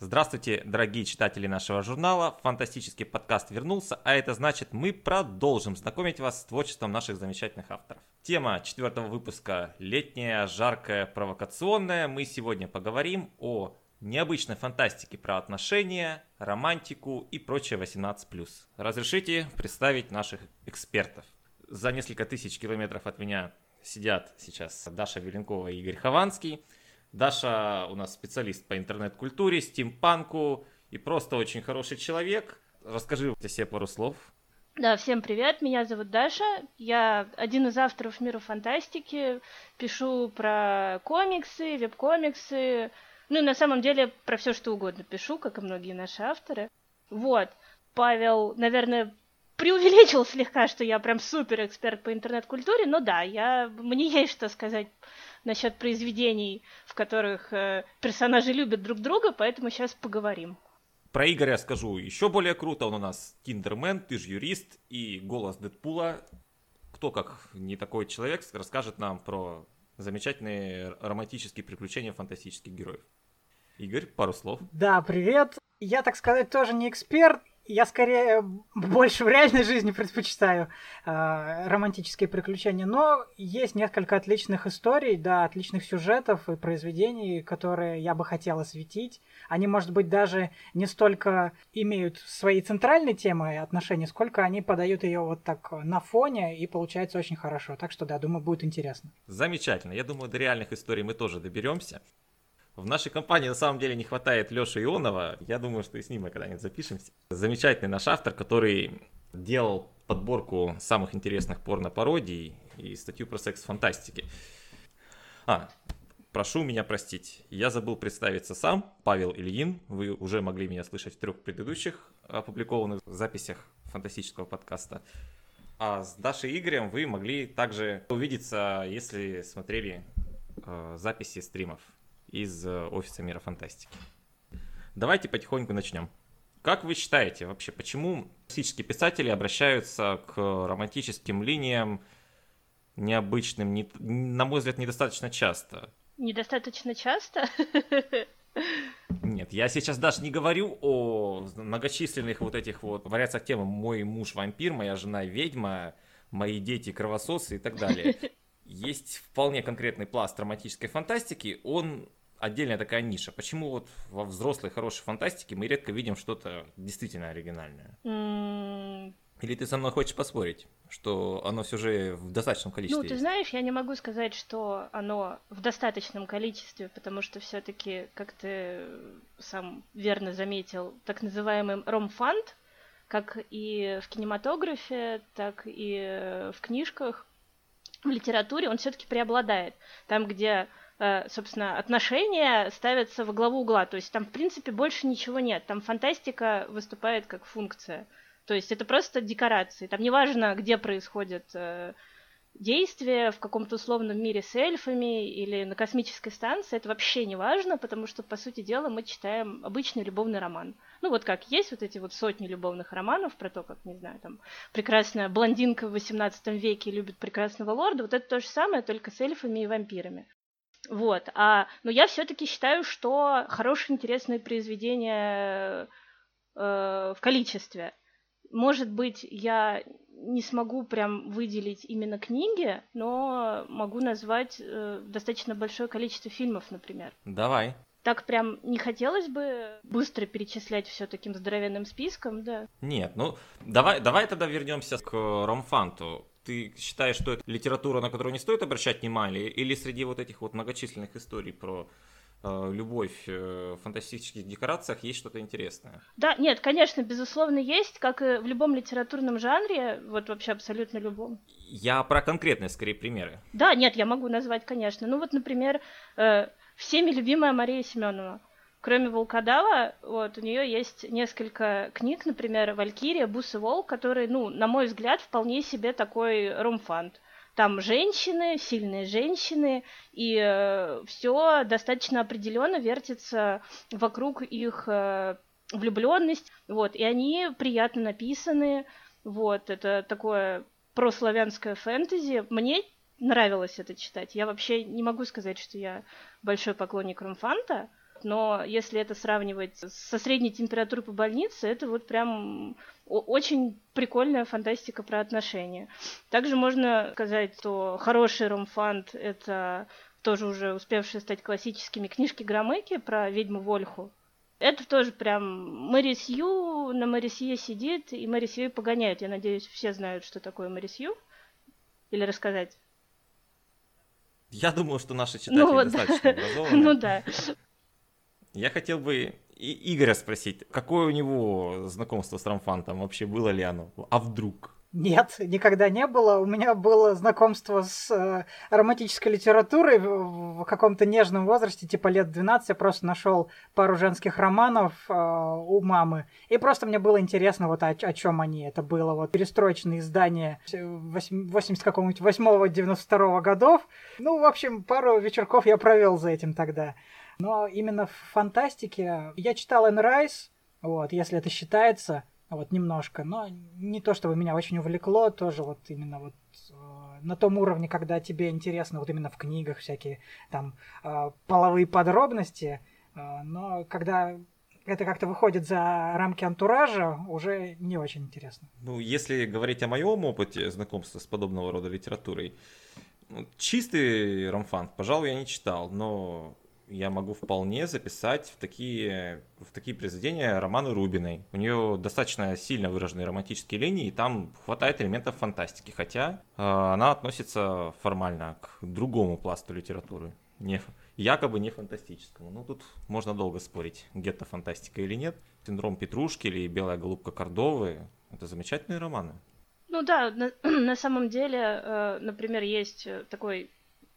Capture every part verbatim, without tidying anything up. Здравствуйте, дорогие читатели нашего журнала. Фантастический подкаст вернулся, а это значит, мы продолжим знакомить вас с творчеством наших замечательных авторов. Тема четвертого выпуска летняя, жаркая, провокационная. Мы сегодня поговорим о необычной фантастике про отношения, романтику и прочее восемнадцать плюс. Разрешите представить наших экспертов. За несколько тысяч километров от меня сидят сейчас Даша Веленкова и Игорь Хованский. Даша у нас специалист по интернет-культуре, стимпанку и просто очень хороший человек. Расскажи о себе пару слов. Да, всем привет, меня зовут Даша, я один из авторов мира фантастики, пишу про комиксы, веб-комиксы, ну на самом деле про все что угодно пишу, как и многие наши авторы. Вот, Павел, наверное, преувеличил слегка, что я прям суперэксперт по интернет-культуре, но да, я... мне есть что сказать насчет произведений, в которых э, персонажи любят друг друга, поэтому сейчас поговорим. Про Игоря скажу еще более круто, он у нас киндермен, ты же юрист и голос Дэдпула. Кто как не такой человек расскажет нам про замечательные романтические приключения фантастических героев. Игорь, пару слов. Да, привет. Я, так сказать, тоже не эксперт. Я скорее больше в реальной жизни предпочитаю э, романтические приключения, но есть несколько отличных историй, да, отличных сюжетов и произведений, которые я бы хотел осветить. Они, может быть, даже не столько имеют свои центральные темы и отношения, сколько они подают ее вот так на фоне, и получается очень хорошо. Так что, да, думаю, будет интересно. Замечательно. Я думаю, до реальных историй мы тоже доберемся. В нашей компании на самом деле не хватает Лёши Ионова. Я думаю, что и с ним мы когда-нибудь запишемся. Замечательный наш автор, который делал подборку самых интересных порно-пародий и статью про секс-фантастики. А, прошу меня простить. Я забыл представиться сам. Павел Ильин. Вы уже могли меня слышать в трех предыдущих опубликованных записях фантастического подкаста. А с Дашей и Игорем вы могли также увидеться, если смотрели э, записи стримов из офиса мира фантастики. Давайте потихоньку начнем. Как вы считаете вообще, почему классические писатели обращаются к романтическим линиям необычным, не, на мой взгляд, недостаточно часто? Недостаточно часто? Нет, я сейчас даже не говорю о многочисленных вот этих вот вариациях темы «Мой муж вампир», «Моя жена ведьма», «Мои дети кровососы» и так далее. Есть вполне конкретный пласт романтической фантастики, он отдельная такая ниша. Почему вот во взрослой хорошей фантастике мы редко видим что-то действительно оригинальное? Mm. Или ты со мной хочешь поспорить, что оно все же в достаточном количестве? Ну, ты есть? Знаешь, я не могу сказать, что оно в достаточном количестве, потому что все-таки, как ты сам верно заметил, так называемый ромфант, как и в кинематографе, так и в книжках, в литературе он все-таки преобладает. Там, где, собственно, отношения ставятся во главу угла. То есть там, в принципе, больше ничего нет. Там фантастика выступает как функция. То есть это просто декорации. Там неважно, где происходит действие, в каком-то условном мире с эльфами или на космической станции. Это вообще неважно, потому что, по сути дела, мы читаем обычный любовный роман. Ну вот как есть вот эти вот сотни любовных романов про то, как, не знаю, там прекрасная блондинка в восемнадцатом веке любит прекрасного лорда, вот это то же самое, только с эльфами и вампирами. Вот, а, но я все-таки считаю, что хорошие, интересные произведения э, в количестве. Может быть, я не смогу прям выделить именно книги, но могу назвать э, достаточно большое количество фильмов, например. Давай. Так прям не хотелось бы быстро перечислять все таким здоровенным списком, да? Нет, ну давай, давай тогда вернемся к ромфанту. Ты считаешь, что это литература, на которую не стоит обращать внимание, или среди вот этих вот многочисленных историй про э, любовь э, в фантастических декорациях есть что-то интересное? Да, нет, конечно, безусловно, есть, как и в любом литературном жанре, вот вообще абсолютно любом. Я про конкретные, скорее, примеры. Да, нет, я могу назвать, конечно. Ну вот, например... Э, всеми любимая Мария Семенова. Кроме «Волкодава», вот, у нее есть несколько книг, например, «Валькирия», «Бус и волк», которые, ну, на мой взгляд, вполне себе такой ромфант. Там женщины, сильные женщины, и э, все достаточно определенно вертится вокруг их э, влюбленность, вот, и они приятно написаны, вот, это такое прославянское фэнтези. Мне нравилось это читать. Я вообще не могу сказать, что я большой поклонник ромфанта, но если это сравнивать со средней температурой по больнице, это вот прям очень прикольная фантастика про отношения. Также можно сказать, что хороший ромфант — это тоже уже успевшие стать классическими книжки Громеки про ведьму Вольху. Это тоже прям Мэри Сью на Мэри Сье сидит, и Мэри Сью погоняет. Я надеюсь, все знают, что такое Мэри Сью. Или рассказать? Я думал, что наши читатели ну, достаточно да. образованы. Ну да. Я хотел бы и Игоря спросить, какое у него знакомство с ромфантом? Вообще было ли оно? А вдруг? Нет, никогда не было. У меня было знакомство с э, романтической литературой в, в каком-то нежном возрасте, типа лет двенадцать. Я просто нашел пару женских романов э, у мамы. И просто мне было интересно, вот о, о чем они. Это было вот перестроечные издания восемьдесят восьмого девяносто второго годов. Ну, в общем, пару вечерков я провел за этим тогда. Но именно в фантастике я читал Энн Райс, вот, если это считается. Вот, немножко, но не то, чтобы меня очень увлекло, тоже вот именно вот э, на том уровне, когда тебе интересно вот именно в книгах всякие там э, половые подробности, э, но когда это как-то выходит за рамки антуража, уже не очень интересно. Ну, если говорить о моем опыте знакомства с подобного рода литературой, ну, чистый ромфант, пожалуй, я не читал, но... Я могу вполне записать в такие, в такие произведения романы Рубиной. У нее достаточно сильно выраженные романтические линии, и там хватает элементов фантастики, хотя э, она относится формально к другому пласту литературы, не, якобы не фантастическому. Ну, тут можно долго спорить, гетто-фантастика или нет. «Синдром Петрушки» или «Белая голубка Кордовы» — это замечательные романы. Ну да, на, на самом деле, э, например, есть такой...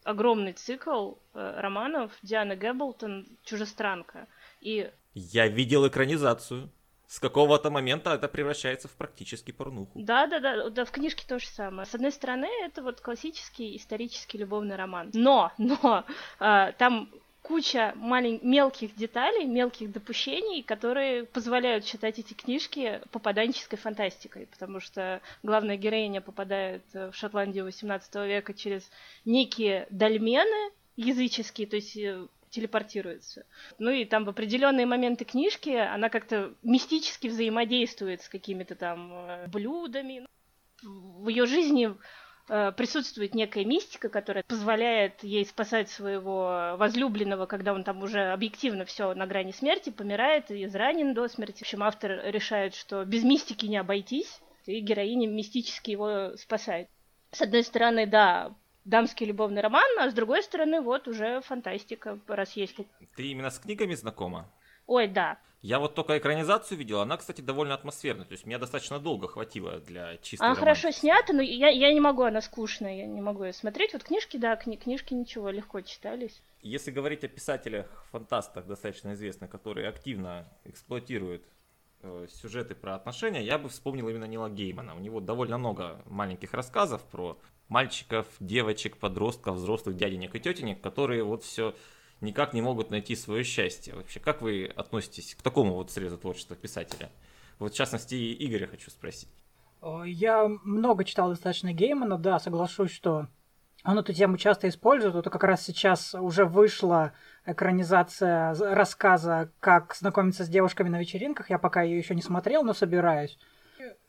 огромный цикл э, романов Дианы Габалтон «Чужестранка». И... Я видел экранизацию. С какого-то момента это превращается в практически порнуху. Да-да-да, да, в книжке то же самое. С одной стороны, это вот классический исторический любовный роман. Но, но, э, там куча малень... мелких деталей, мелких допущений, которые позволяют считать эти книжки попаданческой фантастикой, потому что главная героиня попадает в Шотландию восемнадцатого века через некие дольмены языческие, то есть телепортируется. Ну и там в определенные моменты книжки она как-то мистически взаимодействует с какими-то там блюдами. В ее жизни... присутствует некая мистика, которая позволяет ей спасать своего возлюбленного, когда он там уже объективно все на грани смерти, помирает и изранен до смерти. В общем, автор решает, что без мистики не обойтись, и героиня мистически его спасает. С одной стороны, да, дамский любовный роман, а с другой стороны, вот уже фантастика, раз есть. Ты именно с книгами знакома? Ой, да. Я вот только экранизацию видела, она, кстати, довольно атмосферная, то есть меня достаточно долго хватило для чистой романтики. Она хорошо снята, но я, я не могу, она скучная, я не могу ее смотреть. Вот книжки, да, кни- книжки ничего, легко читались. Если говорить о писателях-фантастах, достаточно известных, которые активно эксплуатируют э, сюжеты про отношения, я бы вспомнил именно Нила Геймана. У него довольно много маленьких рассказов про мальчиков, девочек, подростков, взрослых дяденек и тетенек, которые вот все... никак не могут найти свое счастье. Вообще, как вы относитесь к такому вот срезу творчества писателя? Вот, в частности, Игоря хочу спросить. Я много читал достаточно Геймана, да, соглашусь, что он эту тему часто использует. Вот как раз сейчас уже вышла экранизация рассказа «Как знакомиться с девушками на вечеринках». Я пока ее еще не смотрел, но собираюсь.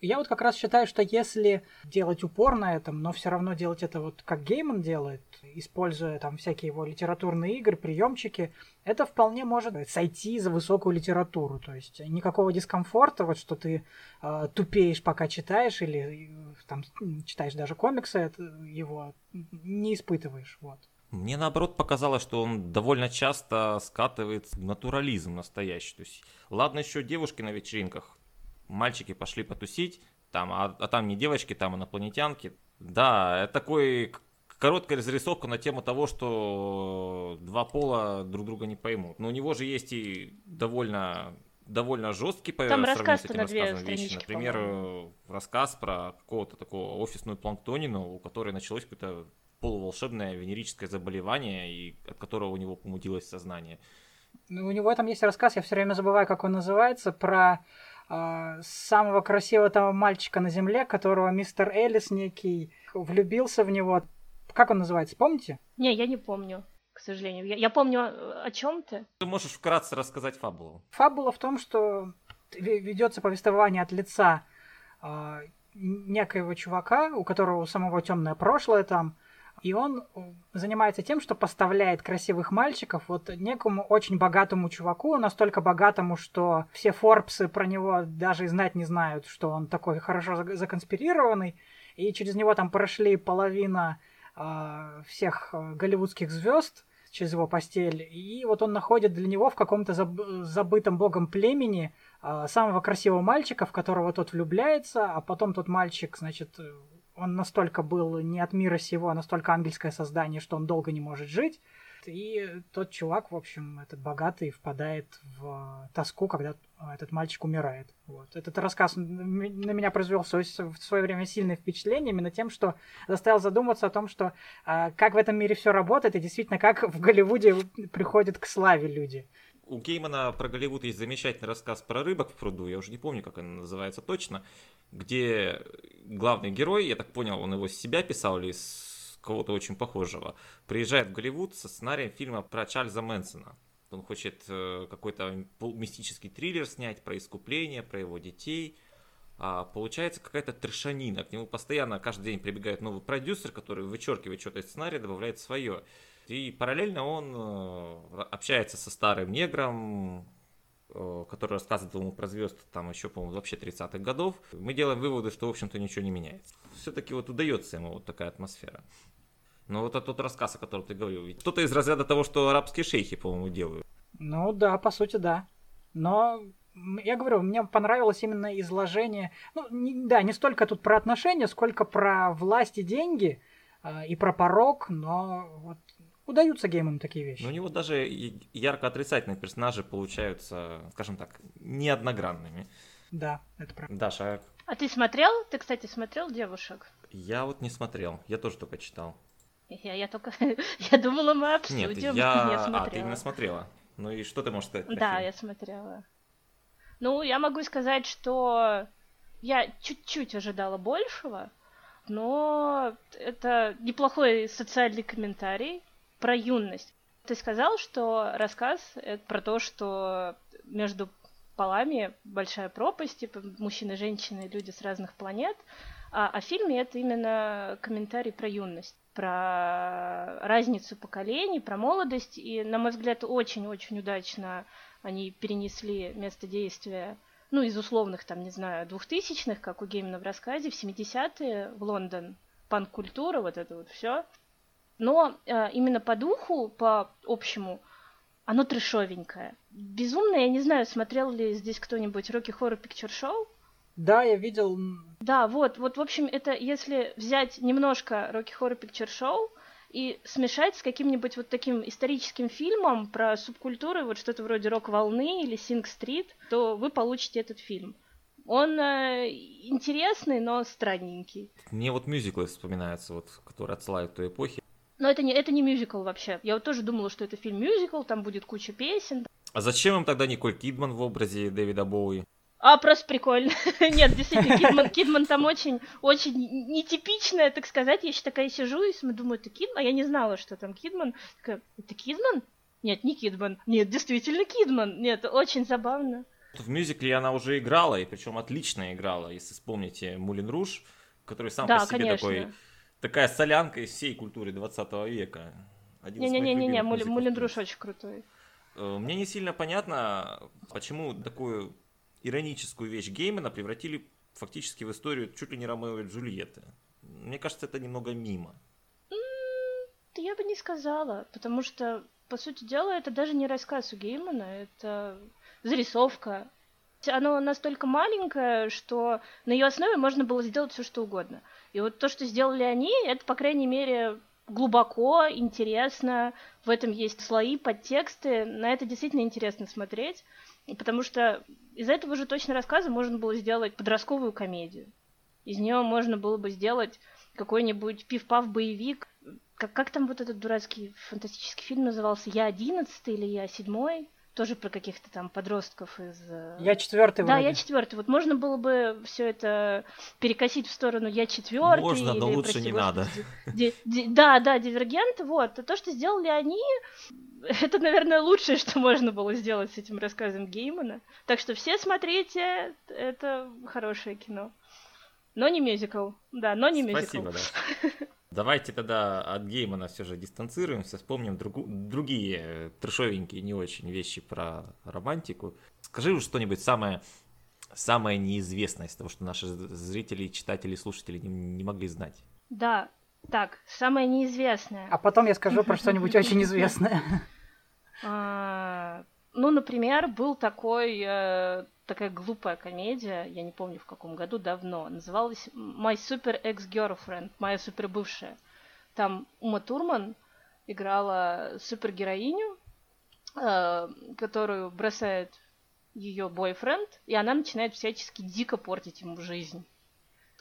Я вот как раз считаю, что если делать упор на этом, но все равно делать это вот как Гейман делает, используя там всякие его литературные игры, приемчики, это вполне может сойти за высокую литературу. То есть никакого дискомфорта, вот что ты э, тупеешь, пока читаешь, или там читаешь даже комиксы, его не испытываешь. Вот. Мне наоборот показалось, что он довольно часто скатывает натурализм настоящий. То есть, ладно, еще девушки на вечеринках. Мальчики пошли потусить, там, а, а там не девочки, там инопланетянки. Да, это такой короткая разрисовка на тему того, что два пола друг друга не поймут. Но у него же есть и довольно, довольно жесткий по сравнению с этим рассказом вещи. Например, по-моему. Рассказ про какого-то такого офисную планктонину, у которой началось какое-то полуволшебное венерическое заболевание, и от которого у него помутилось сознание. Ну, у него там есть рассказ, я все время забываю, как он называется, про... самого красивого там мальчика на земле, которого мистер Эллис некий влюбился в него. Как он называется, помните? Не, я не помню. К сожалению. Я, я помню, о чем ты. Ты можешь вкратце рассказать фабулу. Фабула в том, что ведется повествование от лица э, некоего чувака, у которого самого темное прошлое там, и он занимается тем, что поставляет красивых мальчиков вот некому очень богатому чуваку, настолько богатому, что все Форбсы про него даже и знать не знают, что он такой хорошо законспирированный, и через него там прошли половина э, всех голливудских звезд через его постель, и вот он находит для него в каком-то заб- забытом богом племени э, самого красивого мальчика, в которого тот влюбляется, а потом тот мальчик, значит, он настолько был не от мира сего, а настолько ангельское создание, что он долго не может жить, и тот чувак, в общем, этот богатый, впадает в тоску, когда этот мальчик умирает. Вот. Этот рассказ на меня произвел в свое, в свое время сильное впечатление именно тем, что заставил задуматься о том, что а, как в этом мире все работает, и действительно, как в Голливуде приходят к славе люди. У Геймана про Голливуд есть замечательный рассказ про рыбок в пруду, я уже не помню, как она называется точно, где главный герой, я так понял, он его с себя писал или с кого-то очень похожего, приезжает в Голливуд со сценарием фильма про Чарльза Мэнсона. Он хочет какой-то мистический триллер снять про искупление, про его детей. А получается какая-то трешанина. К нему постоянно каждый день прибегает новый продюсер, который вычеркивает что-то из сценария, добавляет свое. И параллельно он общается со старым негром, который рассказывал ему про звезды там еще, по-моему, вообще тридцатых годов. Мы делаем выводы, что, в общем-то, ничего не меняется. Все-таки вот удается ему вот такая атмосфера. Но вот тот рассказ, о котором ты говорил, ведь кто-то из разряда того, что арабские шейхи, по-моему, делают. Ну да, по сути, да. Но... Я говорю, мне понравилось именно изложение, ну, не, да, не столько тут про отношения, сколько про власть и деньги, э, и про порок, но вот удаются геймам такие вещи. Но у него даже ярко-отрицательные персонажи получаются, скажем так, неодногранными. Да, это правда. Даша. А ты смотрел? Ты, кстати, смотрел «Девушек»? Я вот не смотрел, я тоже только читал. Я, я только, я думала, мы обсудим. Нет, я... я смотрела. А, ты именно смотрела. Ну и что ты можешь сказать? Да, я смотрела. Ну, я могу сказать, что я чуть-чуть ожидала большего, но это неплохой социальный комментарий про юность. Ты сказал, что рассказ это про то, что между полами большая пропасть, типа мужчины, женщины, люди с разных планет, а, а в фильме это именно комментарий про юность, про разницу поколений, про молодость, и, на мой взгляд, очень-очень удачно они перенесли место действия, ну, из условных, там, не знаю, двухтысячных, как у Геймана в рассказе, в семидесятые, в Лондон, панк-культура, вот это вот все. Но э, именно по духу, по общему, оно трешовенькое. Безумно, я не знаю, смотрел ли здесь кто-нибудь Rocky Horror Picture Show? Да, я видел. Да, вот, вот, в общем, это если взять немножко Rocky Horror Picture Show и смешать с каким-нибудь вот таким историческим фильмом про субкультуры, вот что-то вроде «Рок-волны» или «Синг-стрит», то вы получите этот фильм. Он э, интересный, но странненький. Мне вот мюзиклы вспоминаются, вот, которые отсылают той эпохи. Но это не, это не мюзикл вообще. Я вот тоже думала, что это фильм-мюзикл, там будет куча песен. А зачем им тогда Николь Кидман в образе Дэвида Боуи? А, просто прикольно. Нет, действительно, Кидман, Кидман там очень, очень нетипичная, так сказать. Я еще такая сижу и думаю, это Кидман? А я не знала, что там Кидман. Такая, это Кидман? Нет, не Кидман. Нет, действительно Кидман. Нет, очень забавно. В мюзикле она уже играла, и причем отлично играла, если вспомните «Мулен Руж», который сам да, по себе конечно. такой, такая солянка из всей культуры двадцатого века. Не-не-не, «Мулен Руж» очень крутой. Мне не сильно понятно, почему такую ироническую вещь Геймана превратили фактически в историю чуть ли не Ромео и Джульетты. Мне кажется, это немного мимо. Mm, я бы не сказала, потому что, по сути дела, это даже не рассказ у Геймана, это зарисовка. Оно настолько маленькое, что на ее основе можно было сделать все, что угодно. И вот то, что сделали они, это, по крайней мере, глубоко, интересно. В этом есть слои, подтексты. На это действительно интересно смотреть. Потому что из этого же точно рассказа можно было сделать подростковую комедию. Из нее можно было бы сделать какой-нибудь пиф-паф-боевик. Как, как там вот этот дурацкий фантастический фильм назывался? «Я одиннадцатый» или «Я седьмой»? тоже про каких-то там подростков из... Я четвертый да, вроде. Да, я четвертый. Вот можно было бы все это перекосить в сторону я четвертый. Можно, или, но лучше прости, не надо. Ди, ди, да, да, дивергент. Вот. А то, что сделали они, это, наверное, лучшее, что можно было сделать с этим рассказом Геймана. Так что все смотрите, это хорошее кино. Но не мюзикл. Да, но не мюзикл. Спасибо, да. Давайте тогда от Геймана все же дистанцируемся, вспомним другу, другие трешовенькие, не очень вещи про романтику. Скажи что-нибудь самое, самое неизвестное из того, что наши зрители, читатели, слушатели не, не могли знать. Да, так, самое неизвестное. А потом я скажу про что-нибудь очень известное. Ну, например, был такой, такая глупая комедия, я не помню в каком году, давно, называлась My Super Ex-Girlfriend, моя супербывшая. Там Ума Турман играла супергероиню, которую бросает ее бойфренд, и она начинает всячески дико портить ему жизнь.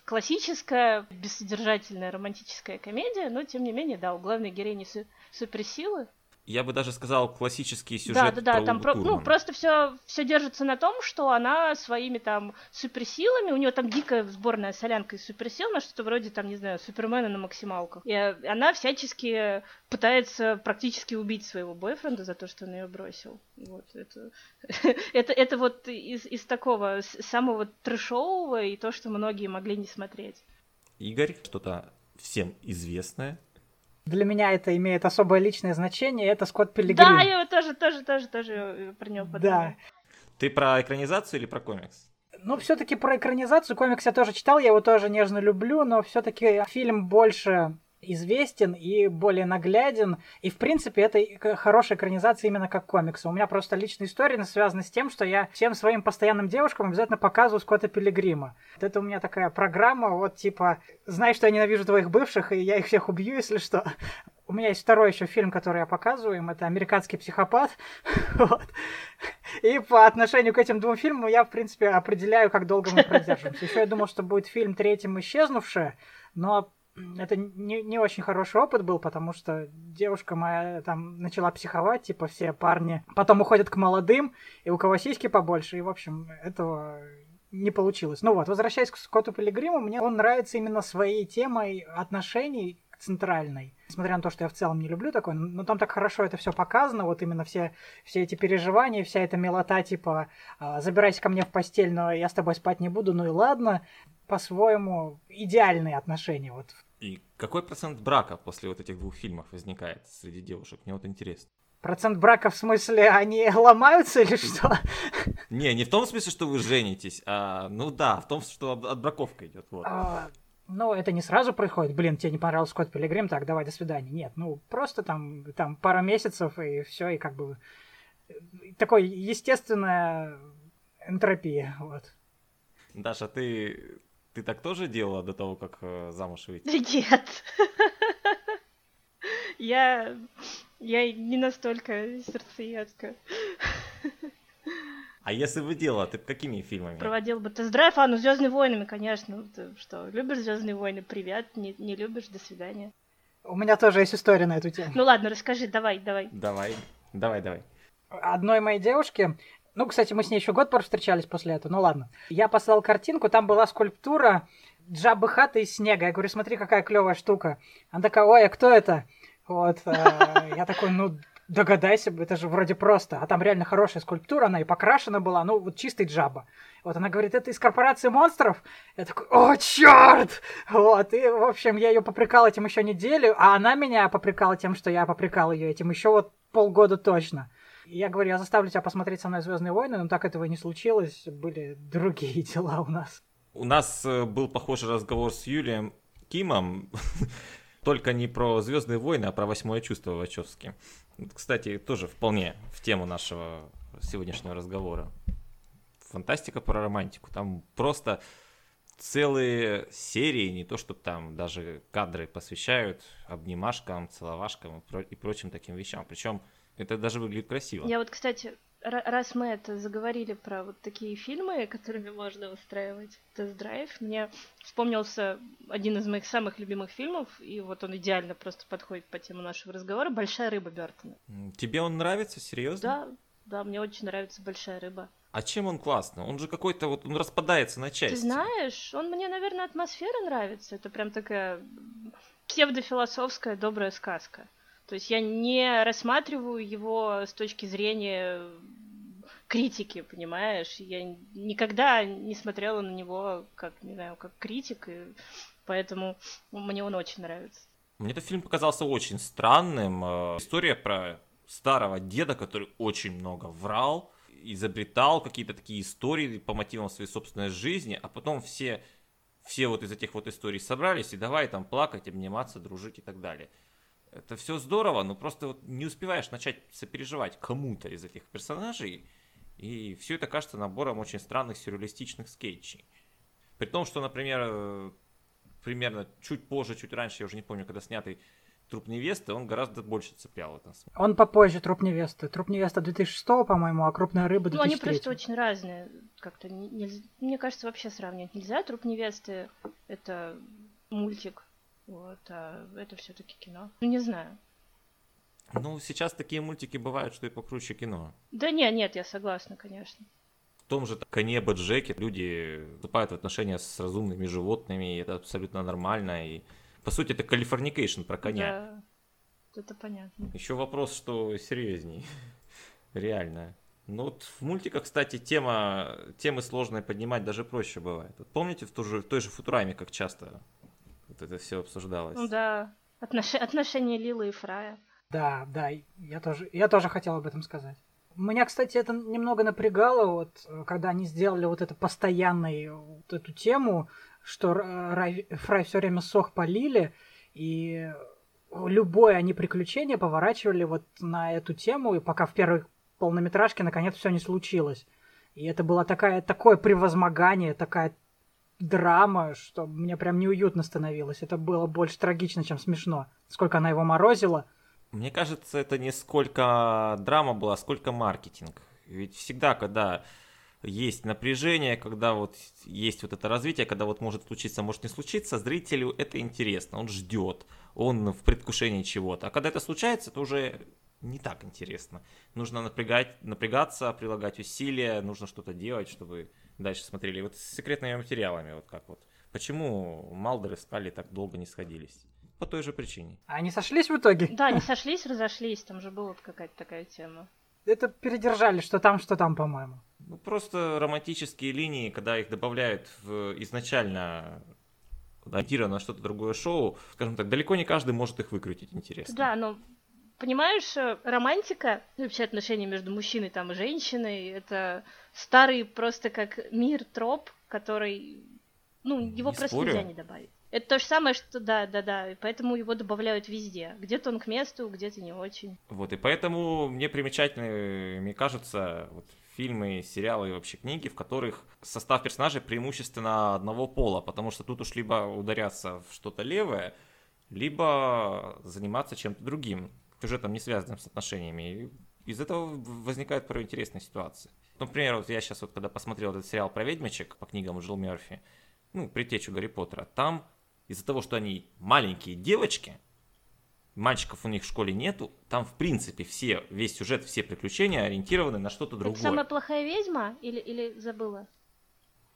Классическая, бессодержательная романтическая комедия, но, тем не менее, да, у главной героини суперсилы. Я бы даже сказал классический сюжет. Да, да, да, про там про, ну, просто все, все держится на том, что она своими там суперсилами, у нее там дикая сборная солянка из суперсил, на что-то вроде там, не знаю, Супермена на максималках. И она всячески пытается практически убить своего бойфренда за то, что он ее бросил. Вот, это, это, это вот из, из такого самого трэшового и то, что многие могли не смотреть. Игорь, что-то всем известное. Для меня это имеет особое личное значение, это Скотт Пилигрим. Да, я его тоже, тоже, тоже, тоже про него подумала. Да. Ты про экранизацию или про комикс? Ну, все-таки про экранизацию. Комикс я тоже читал, я его тоже нежно люблю, но все-таки фильм больше известен и более нагляден. И, в принципе, это хорошая экранизация именно как комикса. У меня просто личная история связана с тем, что я всем своим постоянным девушкам обязательно показываю Скотта Пилигрима. Вот это у меня такая программа, вот типа, знаешь, что я ненавижу твоих бывших, и я их всех убью, если что. У меня есть второй еще фильм, который я показываю им, это «Американский психопат». Вот. И по отношению к этим двум фильмам я, в принципе, определяю, как долго мы продержимся. Еще я думал, что будет фильм «Третьим исчезнувшая», но... Это не, не очень хороший опыт был, потому что девушка моя там начала психовать, типа все парни потом уходят к молодым, и у кого сиськи побольше, и, в общем, этого не получилось. Ну вот, возвращаясь к Скотту Пилигриму, мне он нравится именно своей темой отношений центральной. Несмотря на то, что я в целом не люблю такое, но там так хорошо это все показано, вот именно все, все эти переживания, вся эта милота, типа «забирайся ко мне в постель, но я с тобой спать не буду, ну и ладно». По-своему идеальные отношения. Вот. И какой процент брака после вот этих двух фильмов возникает среди девушек? Мне вот интересно. Процент брака в смысле они ломаются или что? Не, не в том смысле, что вы женитесь, а ну да, в том, что отбраковка идет. Вот. А, ну это не сразу происходит. Блин, тебе не понравился Скотт Пилигрим, так давай до свидания. Нет, ну просто там, там пара месяцев и все, и как бы такой естественная энтропия. Вот. Даша, ты Ты так тоже делала до того, как замуж выйти? Нет. Я, я не настолько сердцеедка. А если бы делала, ты какими фильмами? Проводил бы тест-драйв, а ну «Звездные войны», конечно. Ты что, любишь «Звездные войны»? Привет, не, не любишь, до свидания. У меня тоже есть история на эту тему. Ну ладно, расскажи, давай, давай. Давай, давай, давай. Одной моей девушке... Ну, кстати, мы с ней еще год пор встречались после этого, ну ладно. Я послал картинку, там была скульптура Джаббы Хатта из снега. Я говорю, смотри, какая клевая штука. Она такая, ой, а кто это? Вот, я такой, ну, догадайся, это же вроде просто. А там реально хорошая скульптура, она и покрашена была, ну, вот чистый Джабба. Вот она говорит, это из корпорации монстров? Я такой, о, черт! Вот, и, в общем, я ее попрекал этим еще неделю, а она меня попрекала тем, что я попрекал ее этим еще вот полгода точно. Я говорю, я заставлю тебя посмотреть со мной «Звездные войны», но так этого и не случилось, были другие дела у нас. У нас был похожий разговор с Юлием Кимом, только не про «Звездные войны», а про «Восьмое чувство» Вачовски. Кстати, тоже вполне в тему нашего сегодняшнего разговора. Фантастика про романтику, там просто целые серии, не то чтобы там даже кадры посвящают обнимашкам, целовашкам и прочим таким вещам, причем это даже выглядит красиво. Я вот, кстати, раз мы это заговорили про вот такие фильмы, которыми можно устраивать тест-драйв, мне вспомнился один из моих самых любимых фильмов, и вот он идеально просто подходит по теме нашего разговора — «Большая рыба» Бёртона. Тебе он нравится? Серьезно? Да. Да, мне очень нравится большая рыба. А чем он классно? Он же какой-то вот, он распадается на части. Ты знаешь, он мне, наверное, атмосфера нравится. Это прям такая псевдофилософская добрая сказка. То есть я не рассматриваю его с точки зрения критики, понимаешь? Я никогда не смотрела на него как, не знаю, как критик, и поэтому мне он очень нравится. Мне этот фильм показался очень странным. История про старого деда, который очень много врал, изобретал какие-то такие истории по мотивам своей собственной жизни, а потом все, все вот из этих вот историй собрались и давай там плакать, обниматься, дружить и так далее. Это все здорово, но просто вот не успеваешь начать сопереживать кому-то из этих персонажей, и все это кажется набором очень странных сюрреалистичных скетчей. При том, что, например, примерно чуть позже, чуть раньше, я уже не помню, когда снятый «Труп невесты», он гораздо больше цеплял в этом смысле. Он попозже «Труп невесты». «Труп невеста» две тысячи шестого, по-моему, а «Крупная рыба» две тысячи третьего. Ну, они просто очень разные. Как-то нельзя... Мне кажется, вообще сравнивать нельзя. «Труп невесты» — это мультик. Вот, а это все-таки кино. Ну, не знаю. Ну, сейчас такие мультики бывают, что и покруче кино. Да нет, нет, я согласна, конечно. В том же «Коне Боджеке» люди вступают в отношения с разумными животными, и это абсолютно нормально. И, по сути, это калифорникейшн про коня. Да, это понятно. Еще вопрос, что серьезней. Реально. Ну, вот в мультиках, кстати, тема, темы сложные поднимать даже проще бывает. Вот помните, в той же, в той же «Футураме» как часто... Вот это все обсуждалось. Ну да, Отнош... отношения Лилы и Фрая. Да, да, я тоже, я тоже хотел об этом сказать. Меня, кстати, это немного напрягало, вот, когда они сделали вот эту постоянную вот эту тему, что Рай... Фрай все время сох по Лиле, и любое они приключение поворачивали вот на эту тему, и пока в первой полнометражке наконец все не случилось. И это было такая, такое превозмогание, такая драма, что мне прям неуютно становилось. Это было больше трагично, чем смешно. Сколько она его морозила. Мне кажется, это не сколько драма была, сколько маркетинг. Ведь всегда, когда есть напряжение, когда вот есть вот это развитие, когда вот может случиться, может не случиться, зрителю это интересно. Он ждет, он в предвкушении чего-то. А когда это случается, то уже не так интересно. Нужно напрягать, напрягаться, прилагать усилия, нужно что-то делать, чтобы... Дальше смотрели. Вот с секретными материалами, вот как вот. Почему Малдер и Скалли так долго не сходились? По той же причине. А они сошлись в итоге? Да, они сошлись, разошлись. Там же была какая-то такая тема. Это передержали, что там, что там, по-моему. Ну, просто романтические линии, когда их добавляют в изначально ориентировано на что-то другое шоу, скажем так, далеко не каждый может их выкрутить интересно. Да, но... Понимаешь, романтика, вообще отношения между мужчиной там, и женщиной, это старый просто как мир троп, который, ну, его не просто спорю. Нельзя не добавить. Это то же самое, что да, да, да, и поэтому его добавляют везде. Где-то он к месту, где-то не очень. Вот, и поэтому мне примечательны, мне кажется, вот, фильмы, сериалы и вообще книги, в которых состав персонажей преимущественно одного пола, потому что тут уж либо ударяться в что-то левое, либо заниматься чем-то другим. Сюжетом, не связанным с отношениями. И из этого возникают порой интересные ситуации. Например, вот я сейчас, вот, когда посмотрел этот сериал про ведьмочек по книгам Джилл Мёрфи, ну, предтечу Гарри Поттера, там из-за того, что они маленькие девочки, мальчиков у них в школе нету, там, в принципе, все, весь сюжет, все приключения ориентированы на что-то другое. Это самая плохая ведьма? Или, или забыла?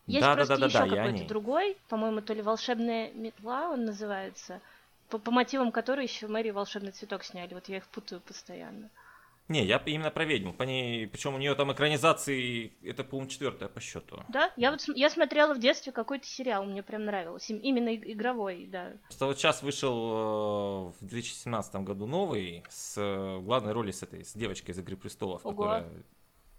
Есть да, просто да, да, еще да, какой-то другой, по-моему, то ли «Волшебная метла» он называется, По, по мотивам которой еще Мэри и волшебный цветок сняли. Вот я их путаю постоянно. Не, я именно про ведьму. По ней, причем у нее там экранизации, это, по-моему, четвертая по счету. Да? Я вот я смотрела в детстве какой-то сериал, мне прям нравилось. Именно игровой, да. Просто вот сейчас вышел в две тысячи семнадцатом году новый, с главной роли с этой, с девочкой из «Игры престолов», Ого. которая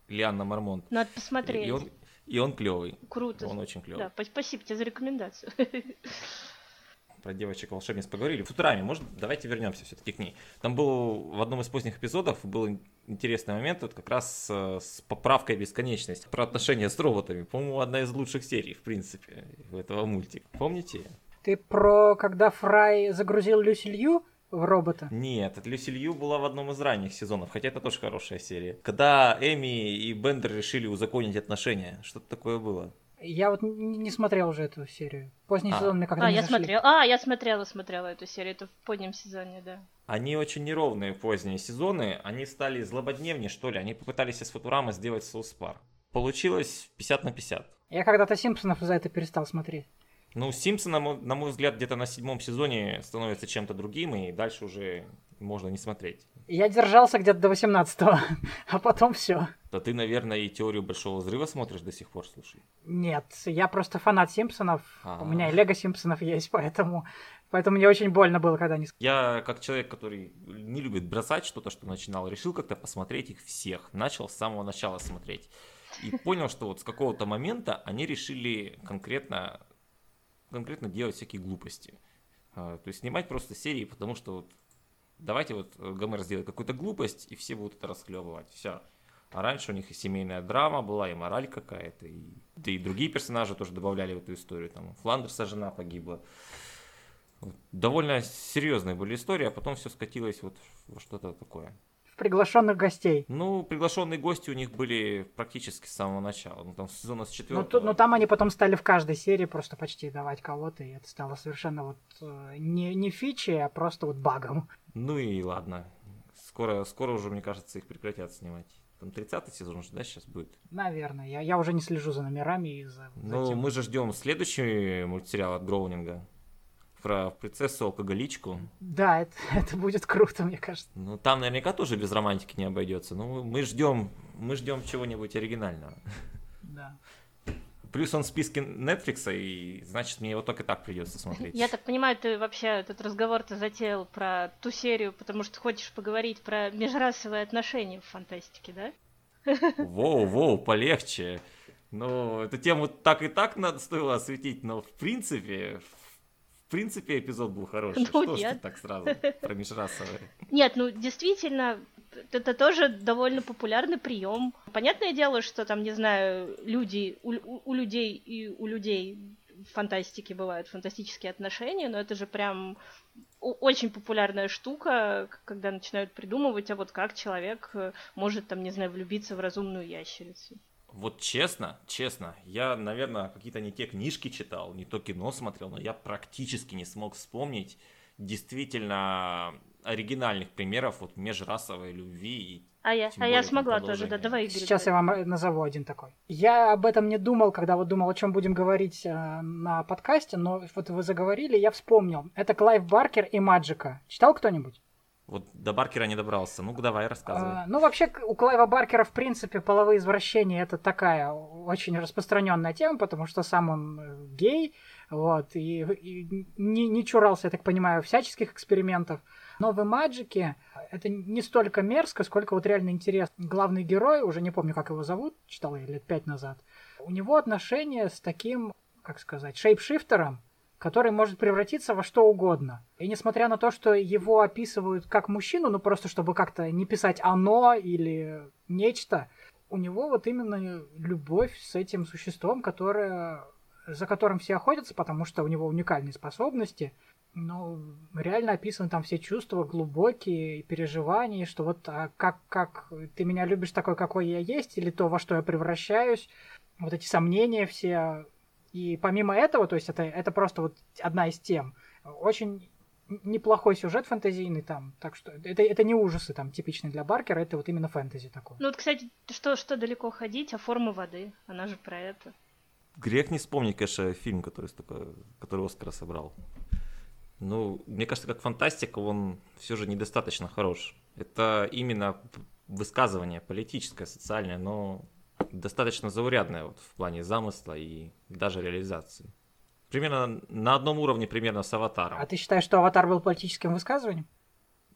Лианна Мормонт. Надо посмотреть. И он, и он клевый. Круто. Он очень клевый. Да, спасибо тебе за рекомендацию. Про девочек-волшебниц поговорили. Футураме, может, давайте вернемся все-таки к ней. Там был в одном из поздних эпизодов был интересный момент, вот как раз с, с поправкой бесконечности, про отношения с роботами. По-моему, одна из лучших серий, в принципе, этого мультика. Помните? Ты про когда Фрай загрузил Люси Лью в робота? Нет, это Люси Лью была в одном из ранних сезонов, хотя это тоже хорошая серия. Когда Эми и Бендер решили узаконить отношения, что-то такое было. Я вот не смотрел уже эту серию. Поздний а. сезон мне как-то а, не я нашли. Смотрел. А, я смотрела, смотрела эту серию. Это в позднем сезоне, да. они очень неровные в поздние сезоны, они стали злободневнее, что ли, они попытались из Футурамы сделать Соус Парк. Получилось пятьдесят на пятьдесят. Я когда-то Симпсонов за это перестал смотреть. Ну, Симпсоны, на мой взгляд, где-то на седьмом сезоне становятся чем-то другим, и дальше уже можно не смотреть. Я держался где-то до восемнадцатого, а потом все. Да ты, наверное, и «Теорию большого взрыва» смотришь до сих пор, слушай. Нет, я просто фанат Симпсонов, А-а-а. у меня и Лего Симпсонов есть, поэтому... Поэтому мне очень больно было, когда они... Я, как человек, который не любит бросать что-то, что начинал, решил как-то посмотреть их всех. Начал с самого начала смотреть. И понял, что вот с какого-то момента они решили конкретно, конкретно делать всякие глупости. То есть снимать просто серии, потому что вот давайте вот Гомер сделает какую-то глупость, и все будут это расхлебывать. Все. А раньше у них и семейная драма была, и мораль какая-то, и, да и другие персонажи тоже добавляли в эту историю. Там Фландерса жена погибла. Довольно серьезная была история, а потом все скатилось вот во что-то такое. В приглашенных гостей. Ну, приглашенные гости у них были практически с самого начала. Ну, там с сезона с четвертого. Ну, но там они потом стали в каждой серии просто почти давать кого-то, и это стало совершенно вот не, не фичей, а просто вот багом. Ну и ладно. Скоро, скоро уже, мне кажется, их прекратят снимать. Там тридцатый сезон же, да, сейчас будет? Наверное. Я, я уже не слежу за номерами и за... Ну, за тем... мы же ждем следующий мультсериал от Гроунинга. Про принцессу-алкоголичку. Да, это, это будет круто, мне кажется. Ну, там наверняка тоже без романтики не обойдется. Ну, мы ждем, мы ждем чего-нибудь оригинального. Да. Плюс он в списке Netflix, и значит, мне его только так придется смотреть. Я так понимаю, ты вообще этот разговор-то затеял про ту серию, потому что хочешь поговорить про межрасовые отношения в фантастике, да? Воу-воу, полегче. Ну, эту тему так и так надо стоило осветить, но в принципе... В принципе, эпизод был хороший. Ну, что нет. ж ты так сразу про межрасовые? Нет, ну действительно, это тоже довольно популярный прием. Понятное дело, что там, не знаю, люди, у, у людей и у людей в фантастике бывают фантастические отношения, но это же прям очень популярная штука, когда начинают придумывать, а вот как человек может, там, не знаю, влюбиться в разумную ящерицу. Вот честно, честно, я, наверное, какие-то не те книжки читал, не то кино смотрел, но я практически не смог вспомнить действительно оригинальных примеров вот межрасовой любви. И а я, а я смогла тоже, да, давай, Игорь. Сейчас давай. Я вам назову один такой. Я об этом не думал, когда вот думал, о чем будем говорить э, на подкасте, но вот вы заговорили, я вспомнил. Это Клайв Баркер и Маджика. Читал кто-нибудь? Вот до Баркера не добрался. Ну-ка, давай, рассказывай. А, ну, вообще, у Клайва Баркера, в принципе, половые извращения — это такая очень распространенная тема, потому что сам он гей, вот, и, и не, не чурался, я так понимаю, всяческих экспериментов. Но в «Маджике» это не столько мерзко, сколько вот реально интересно. Главный герой, уже не помню, как его зовут, читал я лет пять назад, у него отношения с таким, как сказать, шейпшифтером, который может превратиться во что угодно. И несмотря на то, что его описывают как мужчину, ну просто чтобы как-то не писать «оно» или «нечто», у него вот именно любовь с этим существом, которое, за которым все охотятся, потому что у него уникальные способности. Но реально описаны там все чувства, глубокие переживания, что вот а как, как ты меня любишь такой, какой я есть, или то, во что я превращаюсь. Вот эти сомнения все... И помимо этого, то есть это, это просто вот одна из тем, очень неплохой сюжет фэнтезийный там, так что это, это не ужасы там типичные для Баркера, это вот именно фэнтези такое. Ну вот, кстати, что, что далеко ходить, а форма воды, она же про это. Грех не вспомнить, конечно, фильм, который, столько, который Оскара собрал. Ну, мне кажется, как фантастика он все же недостаточно хорош. Это именно высказывание политическое, социальное, но... достаточно заурядная вот, в плане замысла и даже реализации. Примерно на одном уровне примерно с «Аватаром». А ты считаешь, что «Аватар» был политическим высказыванием?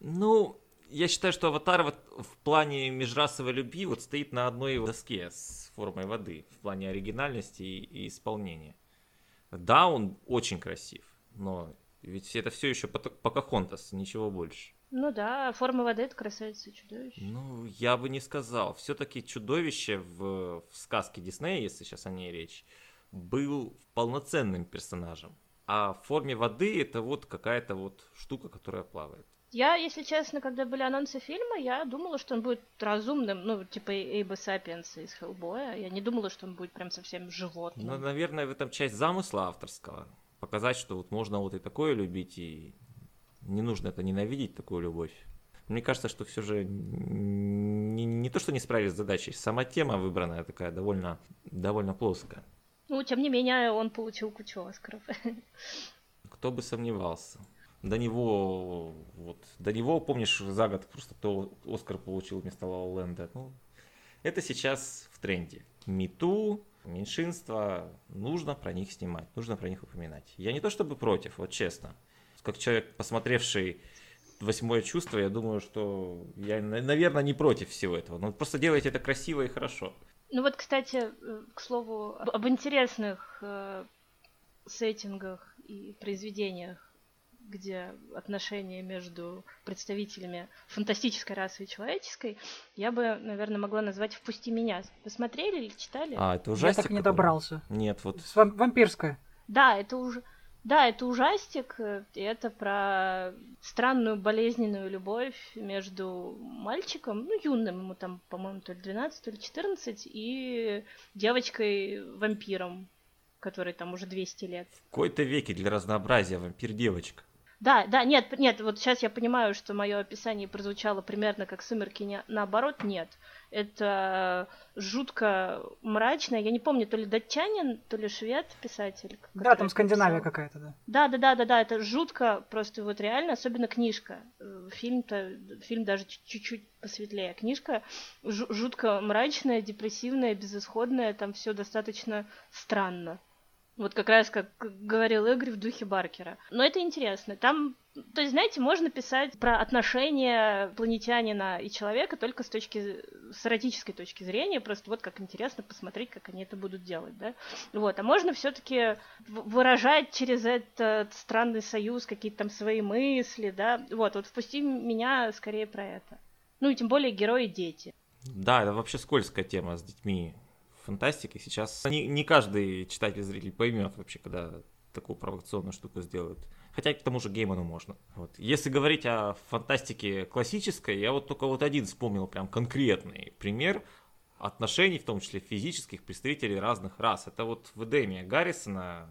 Ну, я считаю, что «Аватар» вот в плане межрасовой любви вот стоит на одной доске с формой воды в плане оригинальности и, и исполнения. Да, он очень красив, но ведь это все еще Покахонтас, ничего больше. Ну да, форма воды — это красавица и чудовище. Ну, я бы не сказал. Все-таки чудовище в, в сказке Диснея, если сейчас о ней речь, был полноценным персонажем. А в форме воды — это вот какая-то вот штука, которая плавает. Я, если честно, когда были анонсы фильма, я думала, что он будет разумным, ну, типа Эйба Сапиенса из «Хеллбоя». Я не думала, что он будет прям совсем животным. Ну, наверное, в этом часть замысла авторского. Показать, что вот можно вот и такое любить, и... Не нужно это ненавидеть, такую любовь. Мне кажется, что все же не, не то, что не справились с задачей, сама тема выбранная такая довольно, довольно плоская. Ну, тем не менее, он получил кучу Оскаров. Кто бы сомневался. До него, вот, до него, помнишь, за год просто кто Оскар получил вместо «Ла Ла Ленда». Ну, это сейчас в тренде. «Мету», меньшинства, нужно про них снимать, нужно про них упоминать. Я не то чтобы против, вот честно. Как человек, посмотревший «Восьмое чувство», я думаю, что я, наверное, не против всего этого. Но просто делайте это красиво и хорошо. Ну вот, кстати, к слову, об интересных э, сеттингах и произведениях, где отношения между представителями фантастической расы и человеческой, я бы, наверное, могла назвать «Впусти меня». Вы смотрели или читали? А, это ужастик? Я так и не добрался. Нет, вот... Вам- вампирская. Да, это уже... Да, это ужастик, и это про странную болезненную любовь между мальчиком, ну, юным, ему там, по-моему, то ли двенадцать, то ли четырнадцать, и девочкой-вампиром, которой там уже двести лет. В кои-то веки для разнообразия вампир-девочка. Да, да, нет, нет, вот сейчас я понимаю, что мое описание прозвучало примерно как «Сумерки», не... наоборот, нет. Это жутко мрачно. Я не помню, то ли датчанин, то ли швед писатель. Да, там Скандинавия писал. Какая-то, да. Да, да, да, да, да. Это жутко, просто вот реально, особенно книжка. Фильм-то, фильм даже чуть-чуть посветлее. Книжка жутко мрачная, депрессивная, безысходная. Там все достаточно странно. Вот как раз, как говорил Игорь, в духе Баркера. Но это интересно. Там, то есть, знаете, можно писать про отношения планетянина и человека только с точки, с эротической точки зрения. Просто вот как интересно посмотреть, как они это будут делать, да? Вот. А можно все-таки выражать через этот странный союз какие-то там свои мысли, да? Вот. Вот «Впусти меня» скорее про это. Ну и тем более герои дети. Да, это вообще скользкая тема с детьми. Фантастики сейчас не, не каждый читатель-зритель поймет вообще, когда такую провокационную штуку сделают. Хотя к тому же Гейману можно. Вот. Если говорить о фантастике классической, я вот только вот один вспомнил прям конкретный пример отношений, в том числе физических, представителей разных рас. Это вот в «Эдеме» Гаррисона,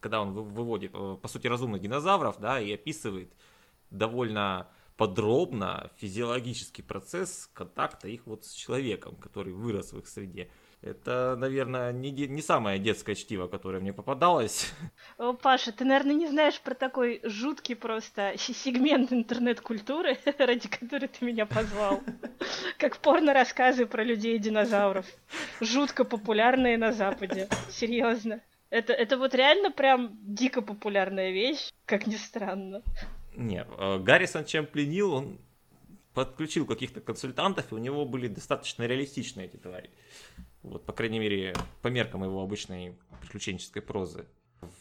когда он выводит, по сути, разумных динозавров, да, и описывает довольно подробно физиологический процесс контакта их вот с человеком, который вырос в их среде. Это, наверное, не, де- не самое детское чтиво, которое мне попадалось. О, Паша, ты, наверное, не знаешь про такой жуткий просто сегмент интернет-культуры, ради которой ты меня позвал. Как порно-рассказы про людей и динозавров. Жутко популярные на Западе. Серьезно. Это, это вот реально прям дико популярная вещь, как ни странно. Нет, Гаррисон чем пленил, он подключил каких-то консультантов, и у него были достаточно реалистичные эти твари. Вот, по крайней мере, по меркам его обычной приключенческой прозы.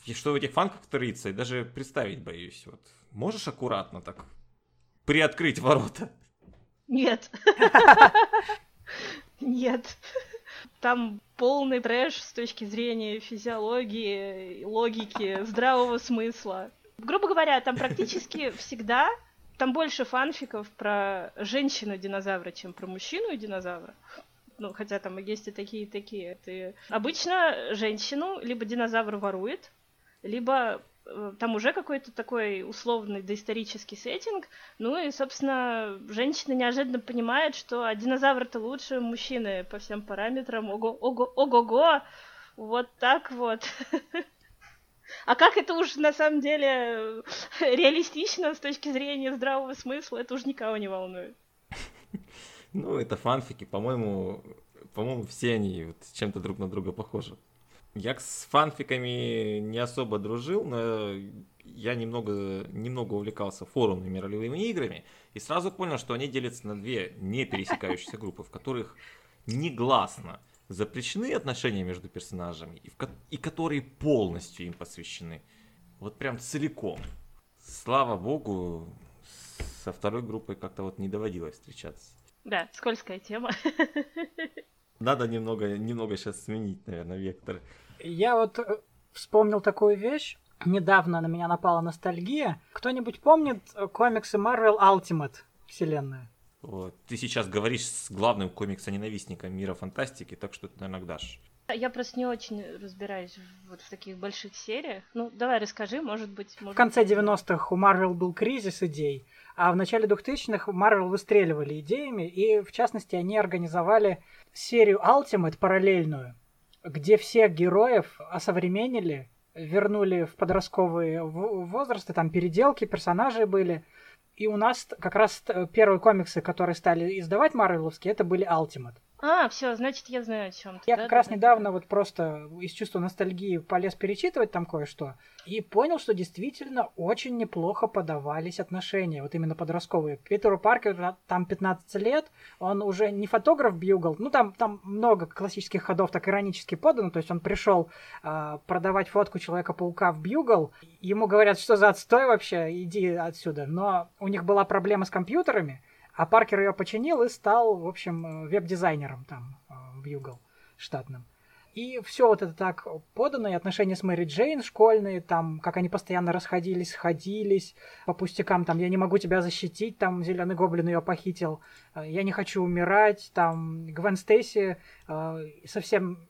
И что в этих фанках творится, и даже представить боюсь. Вот. Можешь аккуратно так приоткрыть ворота? Нет. Нет. Там полный трэш с точки зрения физиологии, логики, здравого смысла. Грубо говоря, там практически всегда... Там больше фанфиков про женщину-динозавра, чем про мужчину-динозавра. Ну, хотя там есть и такие, и такие. Ты... Обычно женщину либо динозавр ворует, либо там уже какой-то такой условный доисторический сеттинг. Ну и, собственно, женщина неожиданно понимает, что а динозавр-то лучше мужчины по всем параметрам. Ого, ого, ого-го! Вот так вот. А как это уж на самом деле реалистично с точки зрения здравого смысла, это уж никого не волнует. Ну, это фанфики, по-моему, по-моему, все они вот чем-то друг на друга похожи. Я с фанфиками не особо дружил, но я немного, немного увлекался форумными ролевыми играми и сразу понял, что они делятся на две не пересекающиеся группы, в которых негласно запрещены отношения между персонажами и, ко- и которые полностью им посвящены. Вот прям целиком. Слава богу, со второй группой как-то вот не доводилось встречаться. Да, скользкая тема. Надо немного, немного сейчас сменить, наверное, вектор. Я вот вспомнил такую вещь. Недавно на меня напала ностальгия. Кто-нибудь помнит комиксы Marvel Ultimate вселенная? Вот. Ты сейчас говоришь с главным комиксоненавистником мира фантастики, так что ты, наверное, дашь. Я просто не очень разбираюсь вот в таких больших сериях. Ну, давай расскажи, может быть... Может... В конце девяностых у Marvel был кризис идей, а в начале двухтысячных Marvel выстреливали идеями, и, в частности, они организовали серию Ultimate параллельную, где всех героев осовременили, вернули в подростковые возрасты, там переделки, персонажи были. И у нас как раз первые комиксы, которые стали издавать марвеловские, это были Ultimate. А, все, значит, я знаю о чем-то. Я да, как да, раз да. недавно вот просто из чувства ностальгии полез перечитывать там кое-что и понял, что действительно очень неплохо подавались отношения, вот именно подростковые. Питеру Паркеру там пятнадцать лет, он уже не фотограф Бьюгл, ну там, там много классических ходов так иронически подано, то есть он пришел э, продавать фотку Человека-паука в Бьюгл, ему говорят, что за отстой вообще, иди отсюда. Но у них была проблема с компьютерами, а Паркер ее починил и стал, в общем, веб-дизайнером там в Бьюгл штатным. И все вот это так подано, и отношения с Мэри Джейн школьные, там, как они постоянно расходились, сходились по пустякам, там, я не могу тебя защитить, там, Зеленый Гоблин ее похитил, я не хочу умирать, там, Гвен Стейси э, совсем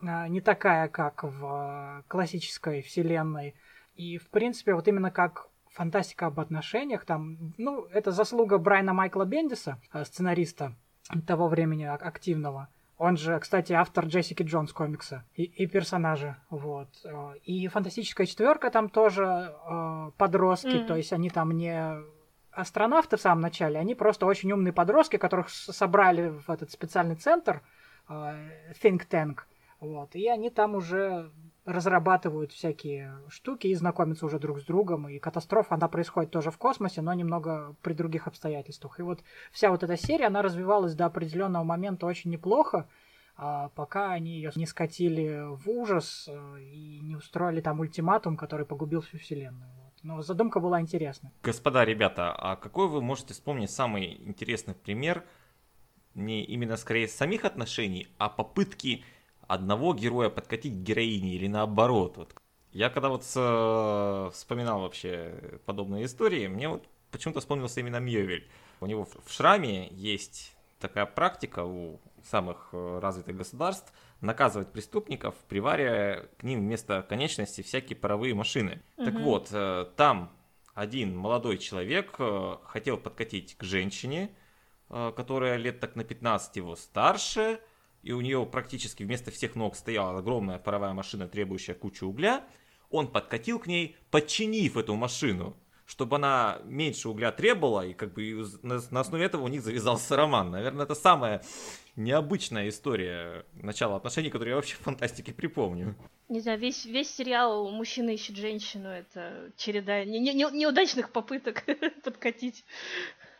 э, не такая, как в э, классической вселенной. И, в принципе, вот именно как... фантастика об отношениях, там, ну, это заслуга Брайана Майкла Бендиса, сценариста того времени активного. Он же, кстати, автор Джессики Джонс комикса и, и персонажа, вот. И Фантастическая четверка там тоже э, подростки, mm-hmm. то есть они там не астронавты в самом начале, они просто очень умные подростки, которых собрали в этот специальный центр, э, Think Tank, вот, и они там уже... разрабатывают всякие штуки и знакомятся уже друг с другом, и катастрофа, она происходит тоже в космосе, но немного при других обстоятельствах. И вот вся вот эта серия, она развивалась до определенного момента очень неплохо, пока они ее не скатили в ужас и не устроили там ультиматум, который погубил всю вселенную. Но задумка была интересная. Господа, ребята, а какой вы можете вспомнить самый интересный пример не именно скорее самих отношений, а попытки одного героя подкатить к героине или наоборот? Вот. Я когда вот с, вспоминал вообще подобные истории, мне вот почему-то вспомнился именно Мьёвель. У него в Шраме есть такая практика у самых развитых государств наказывать преступников, приваривая к ним вместо конечности всякие паровые машины. Угу. Так вот, там один молодой человек хотел подкатить к женщине, которая лет так на пятнадцать его старше, и у нее практически вместо всех ног стояла огромная паровая машина, требующая кучу угля. Он подкатил к ней, подчинив эту машину, чтобы она меньше угля требовала, и как бы на основе этого у них завязался роман. Наверное, это самая необычная история начала отношений, которую я вообще в фантастике припомню. Не знаю, весь, весь сериал «Мужчина ищет женщину» — это череда не, не, неудачных попыток подкатить.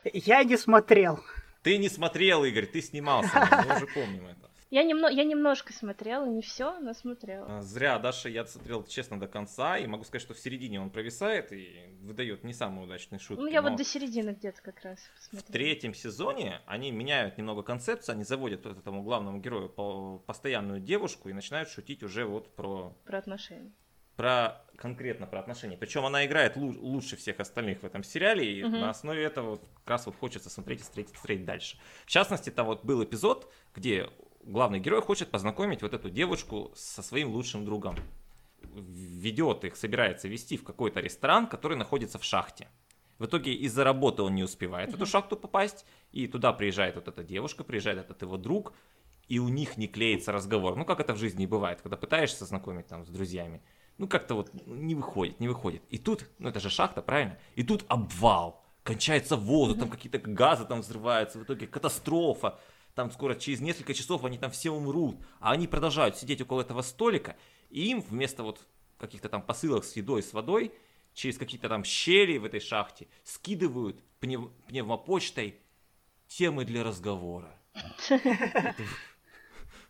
Я не смотрел. Ты не смотрел, Игорь, ты снимался, мы уже помним это. Я, немно, я немножко смотрела, не все, но смотрела. Зря, Даша, я смотрел честно до конца, и могу сказать, что в середине он провисает и выдает не самые удачные шутки. Ну, я вот до середины где-то как раз посмотрела. В третьем сезоне они меняют немного концепцию, они заводят вот этому главному герою постоянную девушку и начинают шутить уже вот про... Про отношения. Про конкретно про отношения. Причем она играет лу- лучше всех остальных в этом сериале, и угу. на основе этого как раз вот хочется смотреть и смотреть, смотреть дальше. В частности, там вот был эпизод, где главный герой хочет познакомить вот эту девочку со своим лучшим другом. Ведет их, собирается вести в какой-то ресторан, который находится в шахте. В итоге из-за работы он не успевает угу. в эту шахту попасть, и туда приезжает вот эта девушка, приезжает этот его друг, и у них не клеится разговор. Ну, как это в жизни бывает, когда пытаешься знакомить там с друзьями. Ну, как-то вот не выходит, не выходит. И тут, ну, это же шахта, правильно? И тут обвал, кончается воздух, там какие-то газы там взрываются, в итоге катастрофа. Там скоро, через несколько часов они там все умрут. А они продолжают сидеть около этого столика, и им вместо вот каких-то там посылок с едой, с водой, через какие-то там щели в этой шахте скидывают пнев- пневмопочтой темы для разговора.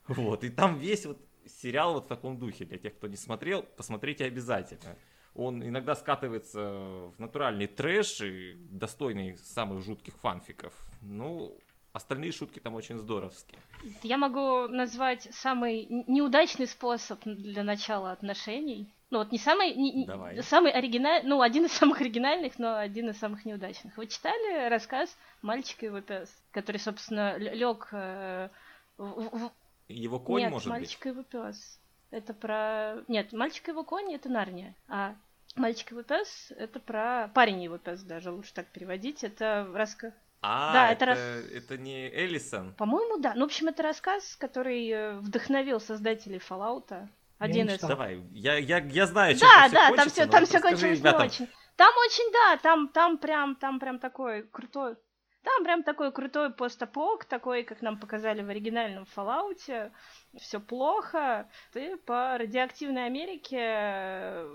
Вот, и там весь вот... сериал вот в таком духе, для тех, кто не смотрел, посмотрите обязательно. Он иногда скатывается в натуральный трэш и достойный самых жутких фанфиков. Ну, остальные шутки там очень здоровские. Я могу назвать самый неудачный способ для начала отношений. Ну, вот не самый, не, самый оригинальный, ну, один из самых оригинальных, но один из самых неудачных. Вы читали рассказ «Мальчик и его пес», который, собственно, лег... Э, в, в, Его конь, Нет, может мальчик быть? Нет, «Мальчик и его пёс». Это про... Нет, «Мальчик и его конь» — это Нарния. А «Мальчик и его пёс» — это про... Парень и его пёс даже, лучше так переводить. Это рассказ... А, да, это, это, рас... это не Эллисон? По-моему, да. Ну, в общем, это рассказ, который вдохновил создателей Fallout'а. Один из... Давай, я, я, я знаю, чем да, да, все кончится, там все кончилось не очень. Там очень, да, там, там, прям, там прям такой крутой... Там прям такой крутой постапок, такой, как нам показали в оригинальном Fallout'е. Все плохо. Ты по радиоактивной Америке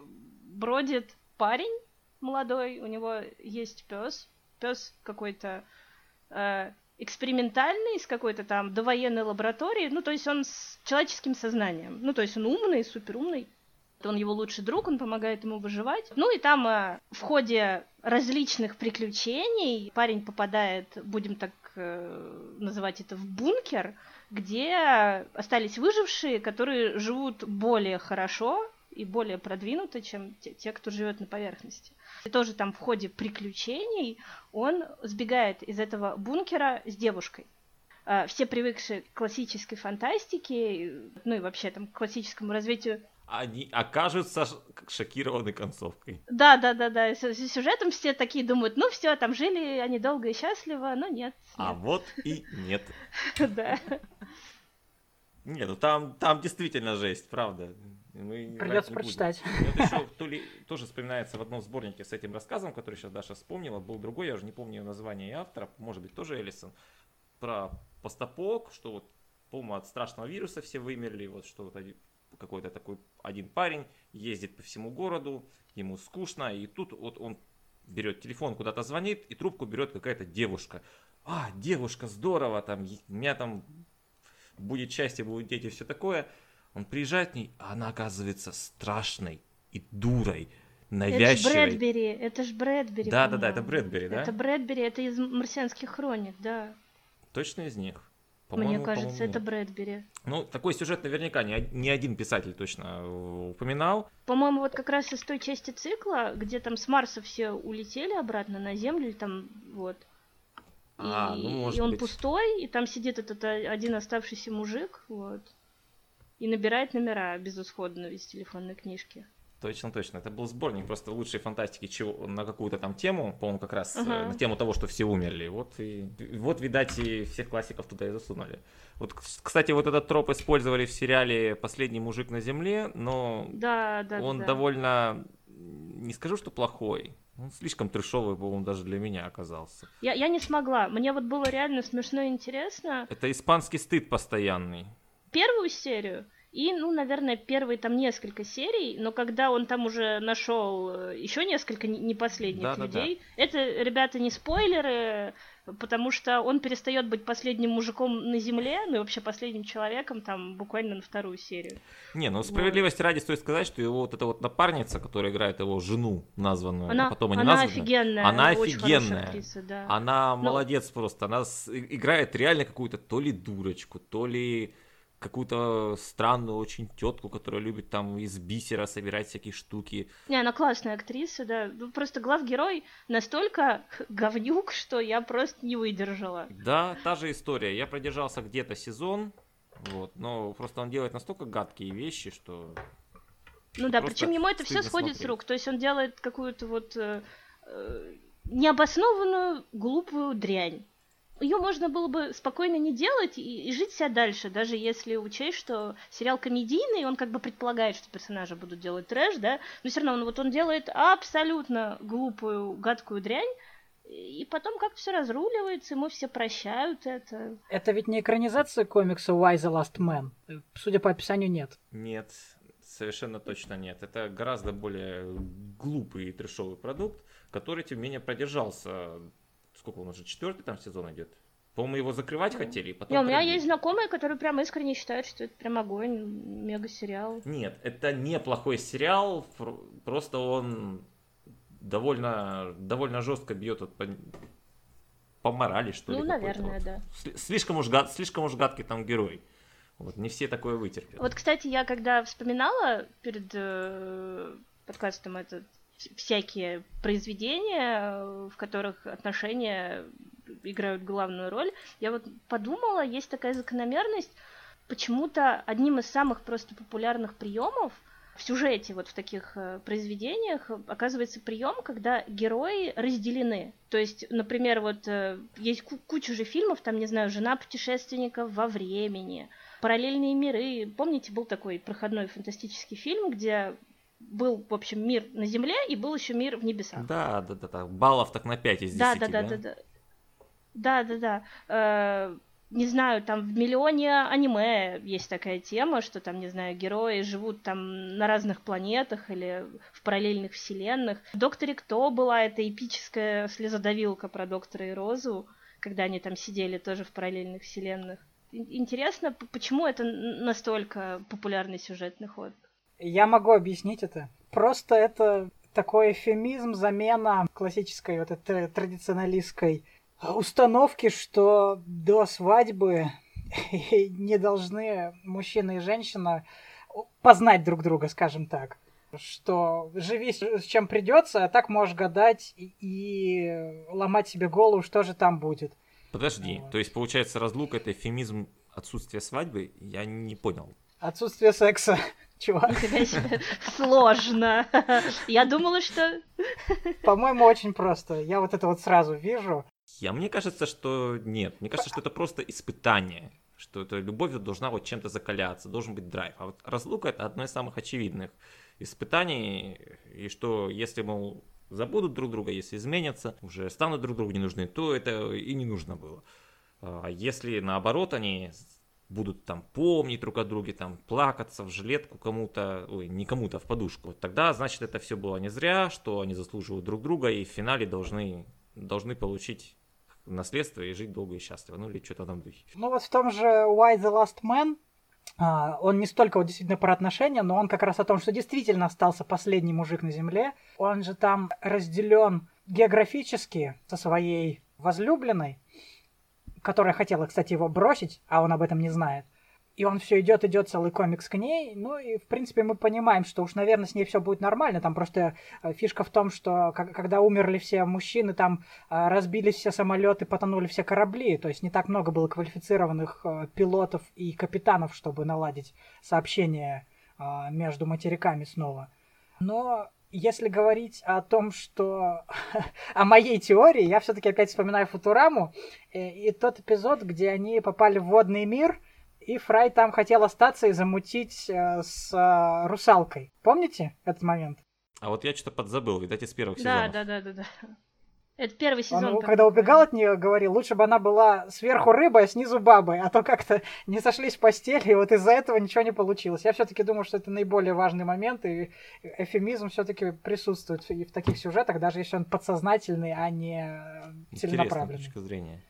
бродит парень молодой, у него есть пес. Пес какой-то э, экспериментальный, из какой-то там довоенной лаборатории. Ну, то есть он с человеческим сознанием. Ну, то есть он умный, суперумный. Он его лучший друг, он помогает ему выживать. Ну и там э, в ходе различных приключений парень попадает, будем так э, называть это, в бункер, где остались выжившие, которые живут более хорошо и более продвинуто, чем те, те кто живет на поверхности. И тоже там в ходе приключений он сбегает из этого бункера с девушкой. Э, все привыкшие к классической фантастике, ну и вообще там к классическому развитию, они окажутся шокированы концовкой. Да, да, да, да. С сюжетом все такие думают, ну все, там жили они долго и счастливо, но нет. нет. А вот и нет. Да. Нет, ну там, там действительно жесть, правда. Придется прочитать. Вот еще то ли, тоже вспоминается в одном сборнике с этим рассказом, который сейчас Даша вспомнила, был другой, я уже не помню название и автора, может быть, тоже Эллисон, про постапок, что вот, по-моему, от страшного вируса все вымерли, вот что вот какой-то такой один парень ездит по всему городу, ему скучно, и тут вот он берет телефон, куда-то звонит, и трубку берет какая-то девушка. А, девушка, здорово, там, у меня там будет счастье, будут дети, все такое. Он приезжает к ней, а она оказывается страшной и дурой, навязчивой. Это ж Брэдбери, это ж Брэдбери. Да, да, да, это Брэдбери, да? Это Брэдбери, это из «Марсианских хроник», да. Точно из них? По-моему, Мне кажется, по-моему. это Брэдбери. Ну, такой сюжет наверняка не, не один писатель точно упоминал. По-моему, вот как раз из той части цикла, где там с Марса все улетели обратно на Землю, там вот. И, а, ну, может и он быть. пустой, и там сидит этот один оставшийся мужик, вот, и набирает номера безысходно из телефонной книжки. Точно, точно. Это был сборник просто лучшей фантастики чего, на какую-то там тему, по-моему, как раз uh-huh. на тему того, что все умерли. Вот, и, вот, видать, и всех классиков туда и засунули. Вот, кстати, вот этот троп использовали в сериале «Последний мужик на земле», но да, да, он да. довольно, не скажу, что плохой. Он слишком трешовый, по-моему, даже для меня оказался. Я, я не смогла. Мне вот было реально смешно и интересно. Это испанский стыд постоянный. Первую серию? И, ну, наверное, первые там несколько серий, но когда он там уже нашел еще несколько не последних да, людей, да, да. это, ребята, не спойлеры, потому что он перестает быть последним мужиком на земле, ну и вообще последним человеком там буквально на вторую серию. Не, ну справедливости вот. ради стоит сказать, что его вот эта вот напарница, которая играет его жену, названную, она, а потом они названы. Она офигенная, она офигенная. Актриса, да. Она но... молодец просто, она играет реально какую-то то ли дурочку, то ли... какую-то странную очень тетку, которая любит там из бисера собирать всякие штуки. Не, она классная актриса, да. Просто главгерой настолько говнюк, что я просто не выдержала. Да, та же история. Я продержался где-то сезон, вот, но просто он делает настолько гадкие вещи, что... Ну да, причем ему это все сходит смотреть. с рук. То есть он делает какую-то вот э, э, необоснованную глупую дрянь. Ее можно было бы спокойно не делать и, и жить себя дальше, даже если учесть, что сериал комедийный, он как бы предполагает, что персонажи будут делать трэш, да, но все равно он, вот он делает абсолютно глупую, гадкую дрянь, и потом как-то все разруливается, ему все прощают это. Это ведь не экранизация комикса Why the Last Man? Судя по описанию, нет. Нет, совершенно точно нет. Это гораздо более глупый и трэшовый продукт, который, тем не менее, продержался... Сколько он уже? Четвертый там сезон идет? По-моему, его закрывать mm. хотели, и потом... Не, у меня есть знакомые, которые прям искренне считают, что это прям огонь, мега-сериал. Нет, это неплохой сериал, просто он довольно, довольно жестко бьет вот по, по морали, что ну, ли. Ну, наверное, вот. да. Слишком уж, гад, слишком уж гадкий там герой. Вот, не все такое вытерпят. Вот, кстати, я когда вспоминала перед э, подкастом этот... всякие произведения, в которых отношения играют главную роль. Я вот подумала, есть такая закономерность. почему-то одним из самых просто популярных приемов в сюжете, вот в таких произведениях, оказывается прием, когда герои разделены. То есть, например, вот есть куча же фильмов, там, не знаю, «Жена путешественника во времени», «Параллельные миры». Помните, был такой проходной фантастический фильм, где был, в общем, мир на Земле и был еще мир в небесах. Да, да, да, да. Баллов так на пять из десяти, да? Да, да, да, да. Да, да, да. да. Не знаю, там в миллионе аниме есть такая тема, что там, не знаю, герои живут там на разных планетах или в параллельных вселенных. В «Докторе Кто» была эта эпическая слезодавилка про доктора и Розу, когда они там сидели тоже в параллельных вселенных. Интересно, почему это настолько популярный сюжетный ход? Я могу объяснить это. Просто это такой эвфемизм, замена классической вот этой традиционалистской установки, что до свадьбы не должны мужчина и женщина познать друг друга, скажем так. Что живи с чем придется, а так можешь гадать и, и ломать себе голову, что же там будет. Подожди, вот. То есть получается разлука — это эвфемизм отсутствия свадьбы? Я не понял. Отсутствие секса, чувак. Сложно. Я думала, что... По-моему, очень просто. Я вот это вот сразу вижу. Я, мне кажется, что нет. Мне кажется, что это просто испытание. Что это любовь должна вот чем-то закаляться. Должен быть драйв. А вот разлука — это одно из самых очевидных испытаний. И что если, мол, забудут друг друга, если изменятся, уже станут друг другу не нужны, то это и не нужно было. А если наоборот они будут там помнить друг о друге, там плакаться в жилетку кому-то, ой, не кому-то, а в подушку, тогда, значит, это все было не зря, что они заслуживают друг друга и в финале должны, должны получить наследство и жить долго и счастливо, ну или что-то там духе. Ну вот в том же Why the Last Man он не столько вот действительно про отношения, но он как раз о том, что действительно остался последний мужик на земле. Он же там разделен географически со своей возлюбленной, которая хотела, кстати, его бросить, а он об этом не знает. И он все идет, идет целый комикс к ней. Ну и, в принципе, мы понимаем, что уж, наверное, с ней все будет нормально. Там просто фишка в том, что когда умерли все мужчины, там разбились все самолеты, потонули все корабли. То есть не так много было квалифицированных пилотов и капитанов, чтобы наладить сообщение между материками снова. Но если говорить о том, что... о моей теории, я все-таки опять вспоминаю «Футураму» и тот эпизод, где они попали в водный мир... И Фрай там хотел остаться и замутить э, с э, русалкой. Помните этот момент? А вот я что-то подзабыл, видать, из первых да, сезонов. Да, да, да, да. Это первый сезон. Он, когда убегал от нее, говорил, лучше бы она была сверху рыбой, а снизу бабой, а то как-то не сошлись в постели, и вот из-за этого ничего не получилось. Я все-таки думаю, что это наиболее важный момент, и эвфемизм все-таки присутствует и в таких сюжетах, даже если он подсознательный, а не целенаправленный. Интересная точка зрения.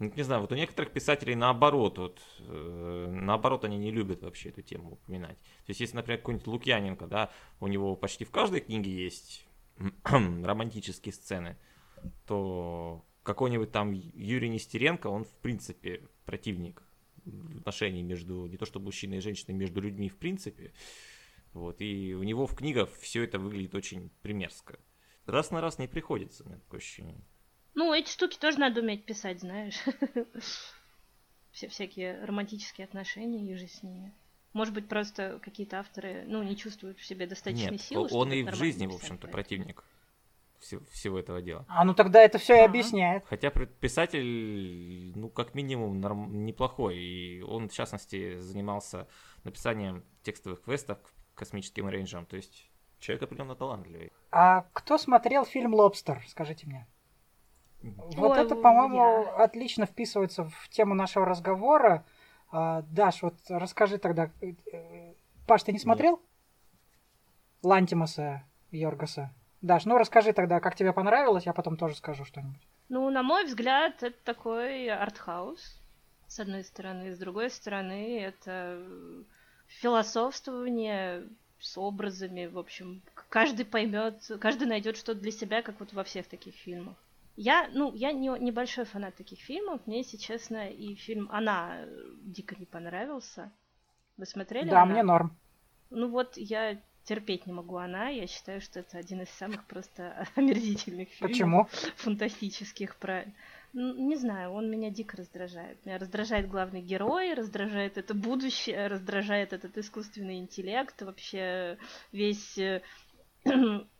Не знаю, вот у некоторых писателей наоборот, вот, э, наоборот, они не любят вообще эту тему упоминать. То есть, если, например, какой-нибудь Лукьяненко, да, у него почти в каждой книге есть романтические сцены, то какой-нибудь там Юрий Нестеренко, он, в принципе, противник отношений между, не то что мужчиной и женщиной, между людьми в принципе. Вот, и у него в книгах все это выглядит очень примерзко. Раз на раз не приходится, у меня такое ощущение. Ну, эти штуки тоже надо уметь писать, знаешь. Все всякие романтические отношения, и же с ними. Может быть, просто какие-то авторы, ну, не чувствуют в себе достаточной силы. Нет, он и в жизни, в общем-то, противник всего этого дела. А, ну тогда это все и объясняет. Хотя писатель, ну, как минимум, неплохой. И он, в частности, занимался написанием текстовых квестов к космическим рейнджам. То есть человек определенно талантливый. А кто смотрел фильм «Лобстер», скажите мне? Вот Ой, это, по-моему, я... отлично вписывается в тему нашего разговора. Даш, вот расскажи тогда. Паш, ты не смотрел? Нет. Лантимаса Йоргаса? Даш, ну расскажи тогда, как тебе понравилось, я потом тоже скажу что-нибудь. Ну, на мой взгляд, это такой артхаус, с одной стороны. С другой стороны, это философствование с образами. В общем, каждый поймет, каждый найдет что-то для себя, как вот во всех таких фильмах. Я, ну, я не, небольшой фанат таких фильмов. Мне, если честно, и фильм «Она» дико не понравился. Вы смотрели? Да, «Она»? Мне норм. Ну вот, я терпеть не могу «Она». Я считаю, что это один из самых просто омерзительных фильмов. Почему? Фантастических про не знаю, он меня дико раздражает. Меня раздражает главный герой, раздражает это будущее, раздражает этот искусственный интеллект, вообще весь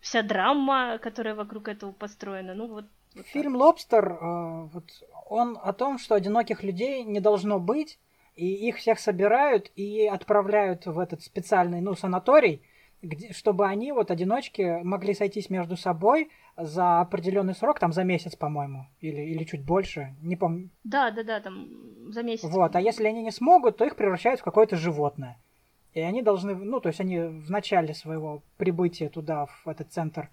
вся драма, которая вокруг этого построена. Ну вот. Вот фильм так. «Лобстер», вот, он о том, что одиноких людей не должно быть, и их всех собирают и отправляют в этот специальный, ну, санаторий, где, чтобы они, вот, одиночки, могли сойтись между собой за определенный срок, там, за месяц, по-моему, или, или чуть больше, не помню. Да, да, да, там, за месяц. Вот, а если они не смогут, то их превращают в какое-то животное. И они должны, ну, то есть они в начале своего прибытия туда, в этот центр,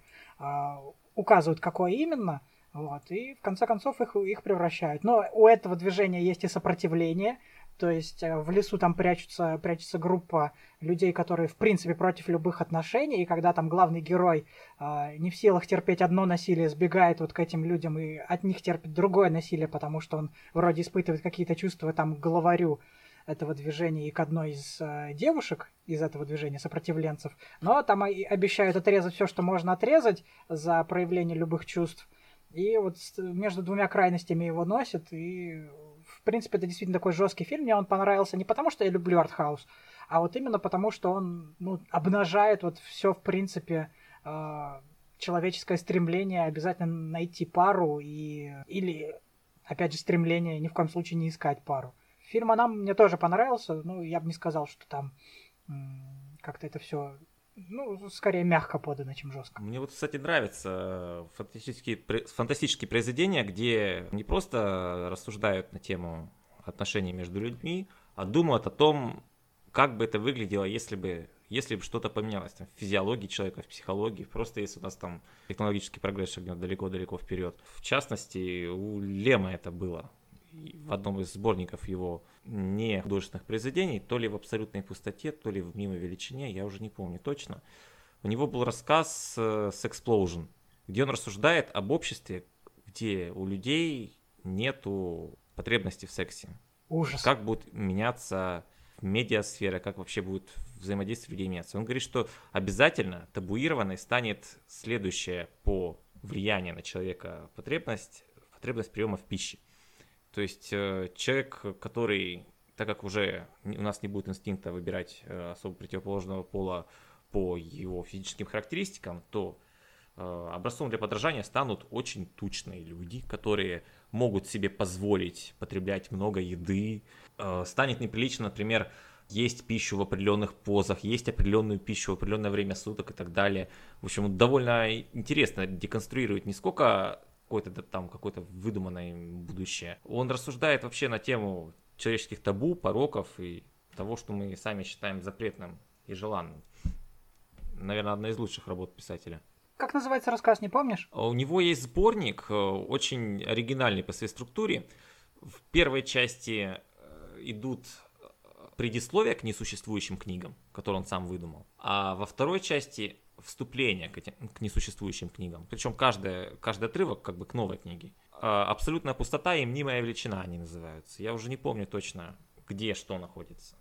указывают, какое именно. Вот, и в конце концов их, их превращают. Но у этого движения есть и сопротивление, то есть в лесу там прячется, прячется группа людей, которые в принципе против любых отношений, и когда там главный герой э, не в силах терпеть одно насилие, сбегает вот к этим людям и от них терпит другое насилие, потому что он вроде испытывает какие-то чувства там к главарю этого движения и к одной из э, девушек из этого движения, сопротивленцев, но там обещают отрезать все, что можно отрезать за проявление любых чувств. И вот между двумя крайностями его носит. И, в принципе, это действительно такой жесткий фильм. Мне он понравился не потому, что я люблю артхаус, а вот именно потому, что он, ну, обнажает вот все, в принципе, э, человеческое стремление обязательно найти пару. И, или, опять же, стремление ни в коем случае не искать пару. Фильм «Она» мне тоже понравился. Ну, я бы не сказал, что там м- как-то это все... Ну, скорее мягко подано, чем жестко. Мне вот, кстати, нравятся фантастические, фантастические произведения, где не просто рассуждают на тему отношений между людьми, а думают о том, как бы это выглядело, если бы, если бы что-то поменялось там, в физиологии человека, в психологии, просто если у нас там технологический прогресс шагнет далеко-далеко вперед. В частности, у Лема это было в одном из сборников его не художественных произведений, то ли в абсолютной пустоте, то ли в мнимой величине, я уже не помню точно. У него был рассказ «Sexplosion», где он рассуждает об обществе, где у людей нету потребности в сексе. Ужас. Как будет меняться медиасфера, как вообще будет взаимодействие людей меняться. Он говорит, что обязательно табуированной станет следующая по влиянию на человека потребность, потребность приема в пищи. То есть человек, который, так как уже у нас не будет инстинкта выбирать особо противоположного пола по его физическим характеристикам, то образцом для подражания станут очень тучные люди, которые могут себе позволить потреблять много еды. Станет неприлично, например, есть пищу в определенных позах, есть определенную пищу в определенное время суток и так далее. В общем, довольно интересно деконструировать не сколько... какое-то там, какое-то выдуманное будущее. Он рассуждает вообще на тему человеческих табу, пороков и того, что мы сами считаем запретным и желанным. Наверное, одна из лучших работ писателя. Как называется рассказ, не помнишь? У него есть сборник, очень оригинальный по своей структуре. В первой части идут предисловия к несуществующим книгам, которые он сам выдумал. А во второй части... вступление к, этим, к несуществующим книгам. Причем каждый, каждый отрывок как бы к новой книге. «Абсолютная пустота» и «Мнимая величина» они называются. Я уже не помню точно, где что находится.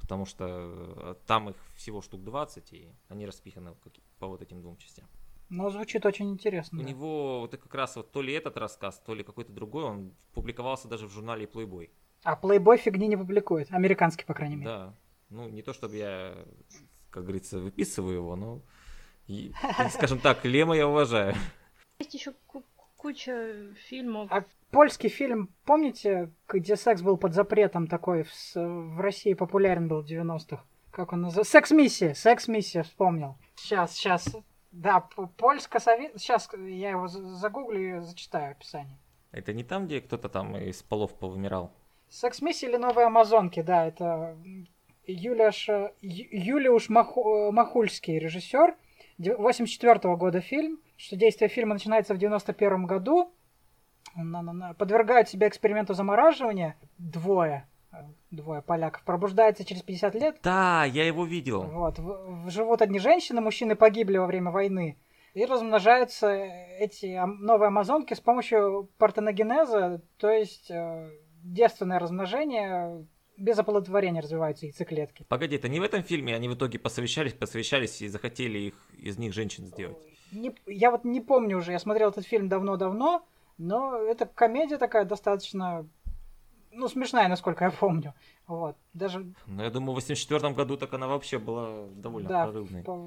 Потому что там их всего штук двадцать, и они распиханы по вот этим двум частям. Но звучит очень интересно. У да. него вот как раз вот то ли этот рассказ, то ли какой-то другой, он публиковался даже в журнале «Playboy». А «Playboy» фигни не публикует. Американский, по крайней мере. Да. Ну, не то чтобы я, как говорится, выписываю его, но... И, скажем так, Лема я уважаю. Есть еще к- куча фильмов. А польский фильм, помните, где секс был под запретом такой, в, в России популярен был в девяностых? Как он называется? «Секс-миссия», «Секс-миссия», вспомнил. Сейчас, сейчас, да, польско-совет, сейчас я его загуглю и зачитаю описание. Это не там, где кто-то там из полов повымирал? «Секс-миссия» или «Новые амазонки», да, это Юлиаш, Юлиуш Маху, Махульский, режиссер. восемьдесят четвёртого года фильм, что действие фильма начинается в девяносто первом году, подвергают себя эксперименту замораживания двое, двое поляков, пробуждается через пятьдесят лет. Да, я его видел. Вот, живут одни женщины, мужчины погибли во время войны, и размножаются эти новые амазонки с помощью партеногенеза, то есть девственное размножение. Без оплодотворения развиваются яйцеклетки. Погоди, это не в этом фильме они в итоге посовещались, посовещались и захотели их, из них женщин сделать? Не, я вот не помню уже, я смотрел этот фильм давно-давно, Но это комедия такая достаточно, ну, смешная, насколько я помню. Вот. Даже... Ну, я думаю, в восемьдесят четвёртом году так она вообще была довольно да, прорывной. Да,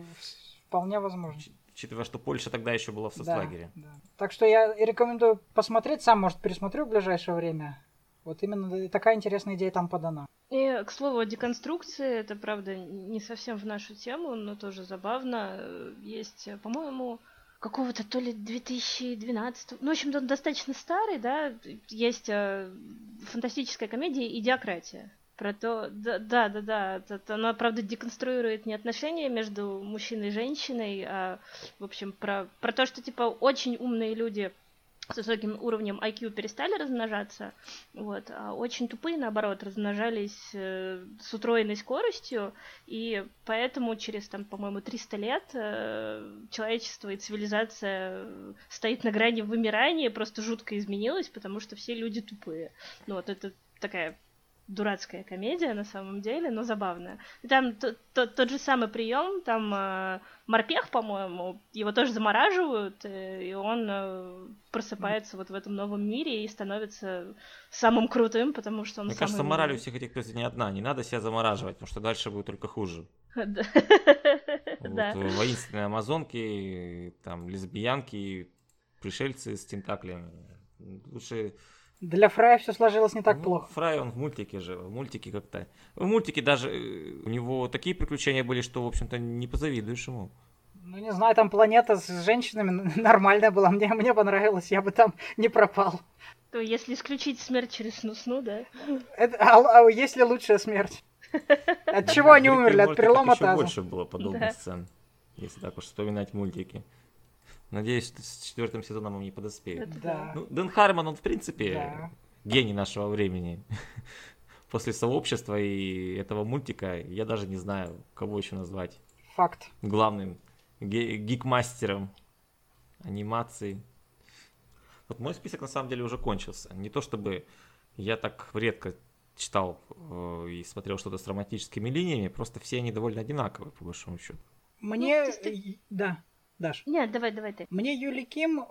вполне возможно. Учитывая, что Польша тогда еще была в соцлагере. Да, да. Так что я рекомендую посмотреть, сам, может, пересмотрю в ближайшее время. Вот именно такая интересная идея там подана. И, к слову, о деконструкции, это, правда, не совсем в нашу тему, но тоже забавно. Есть, по-моему, какого-то то ли две тысячи двенадцатого... Ну, в общем-то, он достаточно старый, да? Есть фантастическая комедия «Идиократия». Про то... Да-да-да, она, правда, деконструирует не отношения между мужчиной и женщиной, а, в общем, про, про то, что, типа, очень умные люди... с высоким уровнем ай кью перестали размножаться, вот, а очень тупые, наоборот, размножались э, с утроенной скоростью, и поэтому через, там, по-моему, триста лет э, человечество и цивилизация стоит на грани вымирания, просто жутко изменилось, потому что все люди тупые. Ну, вот это такая дурацкая комедия на самом деле, но забавная. И там тот, тот, тот же самый прием, там э, морпех, по-моему, его тоже замораживают, э, и он э, просыпается вот в этом новом мире и становится самым крутым, потому что он... Мне кажется, мораль у всех этих песен не одна, не надо себя замораживать, потому что дальше будет только хуже. Воинственные амазонки, там лесбиянки, пришельцы с тентаклями. Лучше... Для Фрая все сложилось не так ну, плохо. Фрай, он в мультике же, в мультике как-то. В мультике даже у него такие приключения были, что, в общем-то, не позавидуешь ему. Ну, не знаю, там планета с женщинами нормальная была, мне, мне понравилось, я бы там не пропал. То если исключить смерть через сну-сну, да? Это, а, а если лучшая смерть? От чего они умерли? От перелома таза. Еще больше было подобных сцен, если так уж вспоминать мультики. Надеюсь, что с четвертым сезоном он не подоспеет. Да. Ну, Дэн Хармон, он в принципе да. гений нашего времени. После сообщества и этого мультика я даже не знаю, кого еще назвать. Факт. Главным ге- гикмастером анимации. Вот мой список на самом деле уже кончился. Не то чтобы я так редко читал э, и смотрел что-то с драматическими линиями, просто все они довольно одинаковые, по большому счету. Мне... Да. Даш. Нет, давай, давай ты. Мне Юли Ким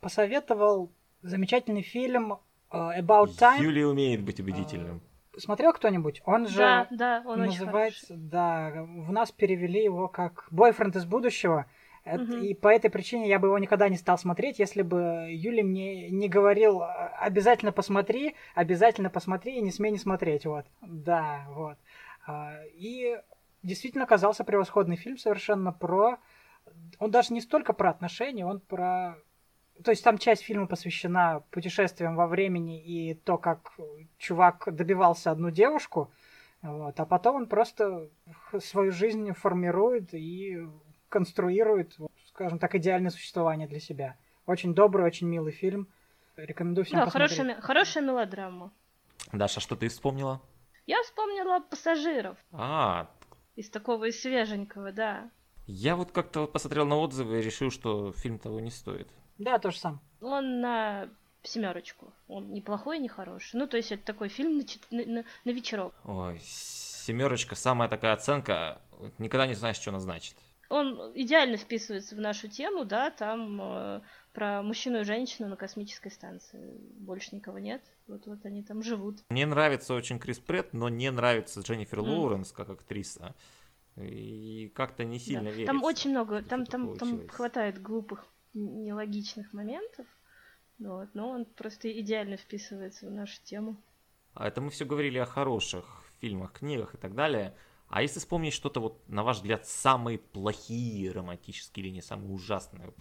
посоветовал замечательный фильм About Time. Юли умеет быть убедительным. Смотрел кто-нибудь? Он же да, да, он называется... Очень да, в нас перевели его как «Бойфренд из будущего». Угу. И по этой причине я бы его никогда не стал смотреть, если бы Юли мне не говорил «обязательно посмотри, обязательно посмотри и не смей не смотреть». Вот. Да, вот. И действительно оказался превосходный фильм совершенно про... Он даже не столько про отношения, он про... То есть там часть фильма посвящена путешествиям во времени и то, как чувак добивался одну девушку, вот, а потом он просто свою жизнь формирует и конструирует, скажем так, идеальное существование для себя. Очень добрый, очень милый фильм. Рекомендую всем да, посмотреть. Хорошая, хорошая мелодрама. Даша, что ты вспомнила? Я вспомнила «Пассажиров». А. Из такого и свеженького, да. Я вот как-то посмотрел на отзывы и решил, что фильм того не стоит. Да, то же самое. Он на семерочку. Он неплохой, не хороший. Ну, то есть это такой фильм на, чет... на... на вечерок. Ой, семерочка, самая такая оценка. Никогда не знаешь, что она значит. Он идеально вписывается в нашу тему, да, там э, про мужчину и женщину на космической станции. Больше никого нет, вот, вот они там живут. Мне нравится очень Крис Прэтт, но не нравится Дженнифер mm. Лоуренс как актриса. И как-то не сильно да. верится. Там очень много, там, там, там хватает глупых, нелогичных моментов, вот, но он просто идеально вписывается в нашу тему. А это мы все говорили о хороших фильмах, книгах и так далее. А если вспомнить что-то, вот, на ваш взгляд, самые плохие романтические линии, самые ужасные,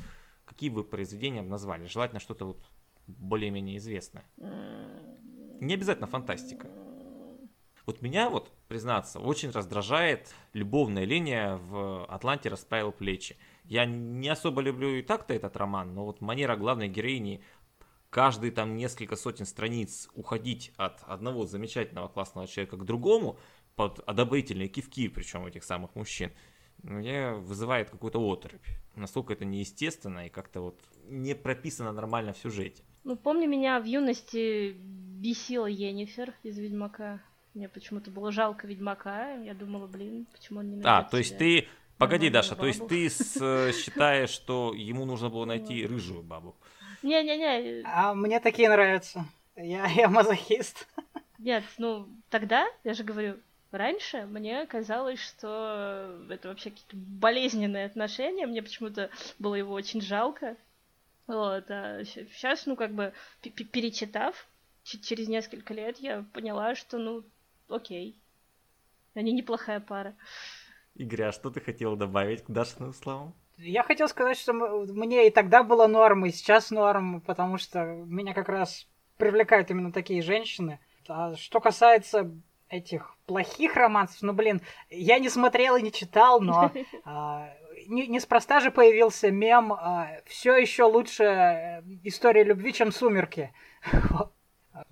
какие вы произведения назвали? Желательно что-то вот более-менее известное. Не обязательно фантастика. Вот меня, вот, признаться, очень раздражает любовная линия в «Атланте расправил плечи». Я не особо люблю и так-то этот роман, но вот манера главной героини каждые там несколько сотен страниц уходить от одного замечательного классного человека к другому под одобрительные кивки, причем этих самых мужчин, меня вызывает какую-то оторопь. Насколько это неестественно и как-то вот не прописано нормально в сюжете. Ну, помню, меня в юности бесила Йеннифер из «Ведьмака». Мне почему-то было жалко Ведьмака, я думала, блин, почему он не найдет. А, то есть ты, погоди, Даша, то есть ты считаешь, что ему нужно было найти рыжую бабу? Не-не-не. А мне такие нравятся. Я, я мазохист. Нет, ну, тогда, я же говорю, раньше мне казалось, что это вообще какие-то болезненные отношения. Мне почему-то было его очень жалко. Вот. А сейчас, ну, как бы, перечитав, через несколько лет я поняла, что, ну, окей. Они неплохая пара. Игорь, а что ты хотела добавить к Дашиным словам? Я хотел сказать, что мне и тогда было норм, и сейчас норм, потому что меня как раз привлекают именно такие женщины. А что касается этих плохих романсов, ну, блин, я не смотрел и не читал, но а, не, неспроста же появился мем а, «Все еще лучше история любви, чем «Сумерки».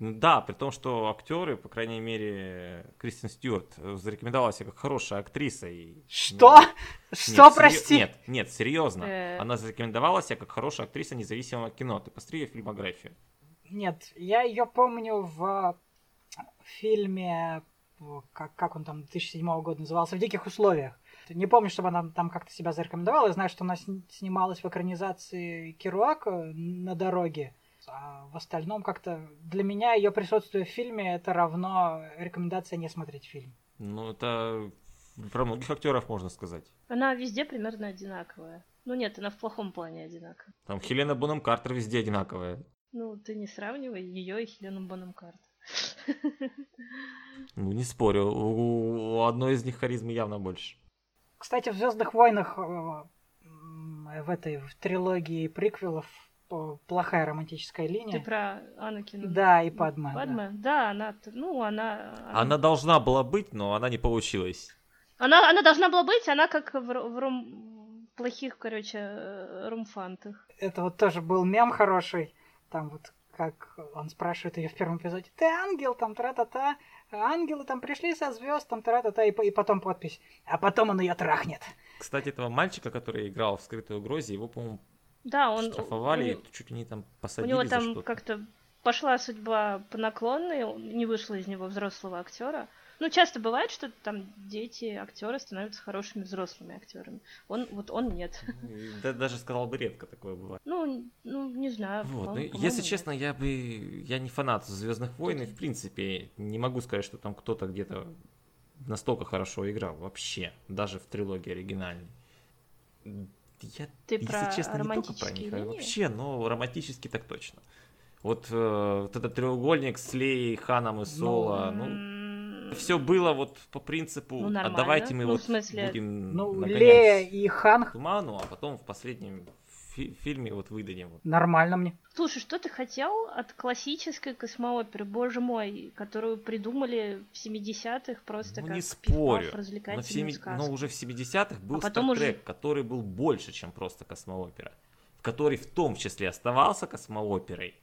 Да, при том, что актеры, по крайней мере, Кристен Стюарт зарекомендовала себя как хорошая актриса. И... Что? Нет, что, нет, прости? Серьез... Нет, нет, серьезно. Она зарекомендовала себя как хорошая актриса независимого кино. Ты посмотри ее фильмографию. Нет, я ее помню в фильме, как, как он там, две тысячи седьмого года назывался, «В диких условиях». Не помню, чтобы она там как-то себя зарекомендовала. Я знаю, что она снималась в экранизации «Керуак» на дороге. А в остальном как-то для меня ее присутствие в фильме это равно рекомендация не смотреть фильм. Ну, это про многих актеров можно сказать. Она везде примерно одинаковая. Ну нет, она в плохом плане одинаковая. Там Хелена Бонем Картер везде одинаковая. Ну, ты не сравнивай ее и Хелену Бонем Картер. Ну, не спорю. У одной из них харизмы явно больше. Кстати, в «Звездных войнах», в этой в трилогии приквелов, плохая романтическая линия. Ты про Анакина? Да, и Падме. Падме, да. да, она, ну, она, она... Она должна была быть, но она не получилась. Она, она должна была быть, она как в, в рум... плохих, короче, румфантах. Это вот тоже был мем хороший, там вот как он спрашивает ее в первом эпизоде, ты ангел, там, тра-та-та, ангелы там пришли со звезд, там, тра-та-та, и, и потом подпись, а потом он ее трахнет. Кстати, этого мальчика, который играл в «Скрытой угрозе», его, по-моему, да, он, штрафовали, он, чуть ли не там посадили за что-то. У него там как-то пошла судьба по наклонной, не вышло из него взрослого актера. Ну, часто бывает, что там дети актера становятся хорошими взрослыми актерами. Он, вот он нет. Да, даже сказал бы, редко такое бывает. Ну, ну не знаю. Вот. Ну, если честно, я бы я не фанат «Звездных войн», и в принципе не могу сказать, что там кто-то где-то настолько хорошо играл вообще, даже в трилогии оригинальной. Я, Ты если честно, не только про них, а вообще, но романтически так точно. Вот, э, вот этот треугольник с Леей, Ханом и Соло, ну, ну все было вот по принципу, ну, а давайте мы ну, вот в смысле... будем ну, Лея и Хан к туману, а потом в последнем фи- фильме вот выдадим. Вот. Нормально мне. Слушай, что ты хотел от классической космооперы, боже мой, которую придумали в семидесятых просто ну, как пиф-паф развлекательную сказку. Но уже в семидесятых был а Star Trek, уже... который был больше, чем просто космоопера, в который в том числе оставался космооперой.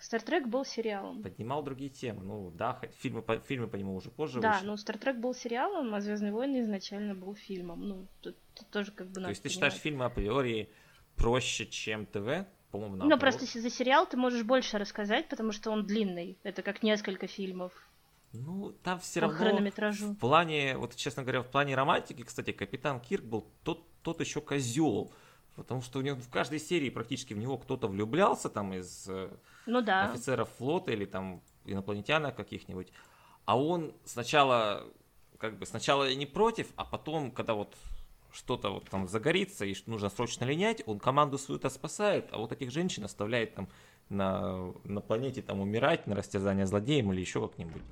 Star Trek был сериалом. Поднимал другие темы, ну да, хоть фильмы, по, фильмы по нему уже позже да, вышли. Да, но Star Trek был сериалом, а «Звездные войны» изначально был фильмом. Ну, тут, тут тоже как бы надо. То есть ты понимать. Считаешь фильмы априори проще, чем ТВ? По-моему, ну, просто за сериал ты можешь больше рассказать, потому что он длинный. Это как несколько фильмов. Ну, там все равно хронометражу. В плане, вот честно говоря, в плане романтики, кстати, капитан Кирк был тот, тот еще козел. Потому что у него в каждой серии практически в него кто-то влюблялся там из ну, да. офицеров флота или там инопланетян каких-нибудь. А он сначала, как бы, сначала не против, а потом, когда вот... что-то вот там загорится и нужно срочно линять, он команду свою-то спасает, а вот этих женщин оставляет там на, на планете там умирать, на растязание злодеям или еще как-нибудь.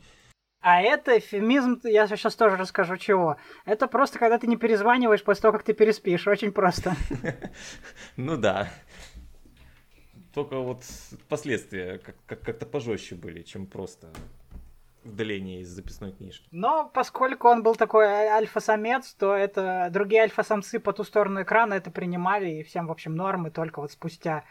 А это эвфемизм, я сейчас тоже расскажу чего. Это просто когда ты не перезваниваешь после того, как ты переспишь, очень просто. Ну да. Только вот последствия как-то пожестче были, чем просто... удаление из записной книжки. Но поскольку он был такой альфа-самец, то это другие альфа-самцы по ту сторону экрана это принимали, и всем, в общем, нормы только вот спустя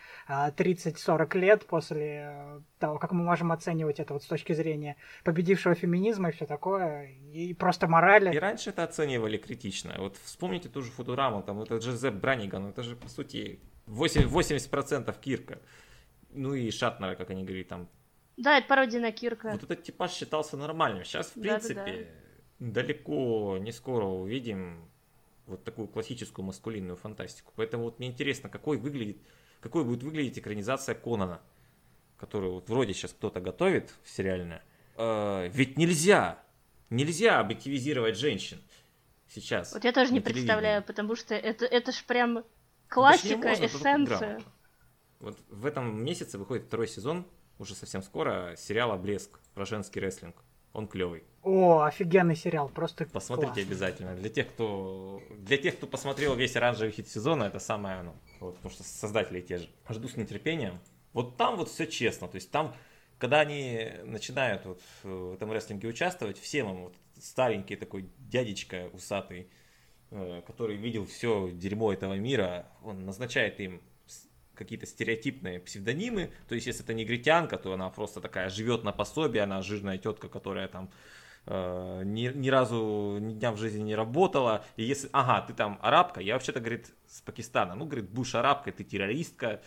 тридцать-сорок лет после того, как мы можем оценивать это вот с точки зрения победившего феминизма и все такое, и просто морали. И раньше это оценивали критично. Вот вспомните ту же Футураму, там, это Джозеп Браниган, это же, по сути, восемьдесят процентов Кирка. Ну и Шатнера, как они говорили, там, да, это пародия на Кирка. Вот этот типаж считался нормальным. Сейчас, в принципе, да, да, да. далеко не скоро увидим вот такую классическую маскулинную фантастику. Поэтому вот мне интересно, какой выглядит, какой будет выглядеть экранизация Конана, которую вот вроде сейчас кто-то готовит сериальная. Э, ведь нельзя, нельзя объективизировать женщин сейчас. Вот я тоже не представляю, потому что это, это ж прям классика, можно, эссенция. Вот в этом месяце выходит второй сезон, уже совсем скоро, сериала «Блеск» про женский рестлинг. Он клевый. О, офигенный сериал, просто посмотрите класс. Обязательно. Для тех, кто для тех, кто посмотрел весь оранжевый хит сезона, это самое оно. Вот, потому что создатели те же. Жду с нетерпением. Вот там вот все честно. То есть там, когда они начинают вот в этом рестлинге участвовать, всем им вот старенький такой дядечка усатый, который видел все дерьмо этого мира, он назначает им какие-то стереотипные псевдонимы, то есть если это негритянка, то она просто такая живет на пособии, она жирная тетка, которая там э, ни, ни разу, ни дня в жизни не работала, и если, ага, ты там арабка, я вообще-то, говорит, с Пакистана, ну, говорит, будешь арабкой, ты террористка,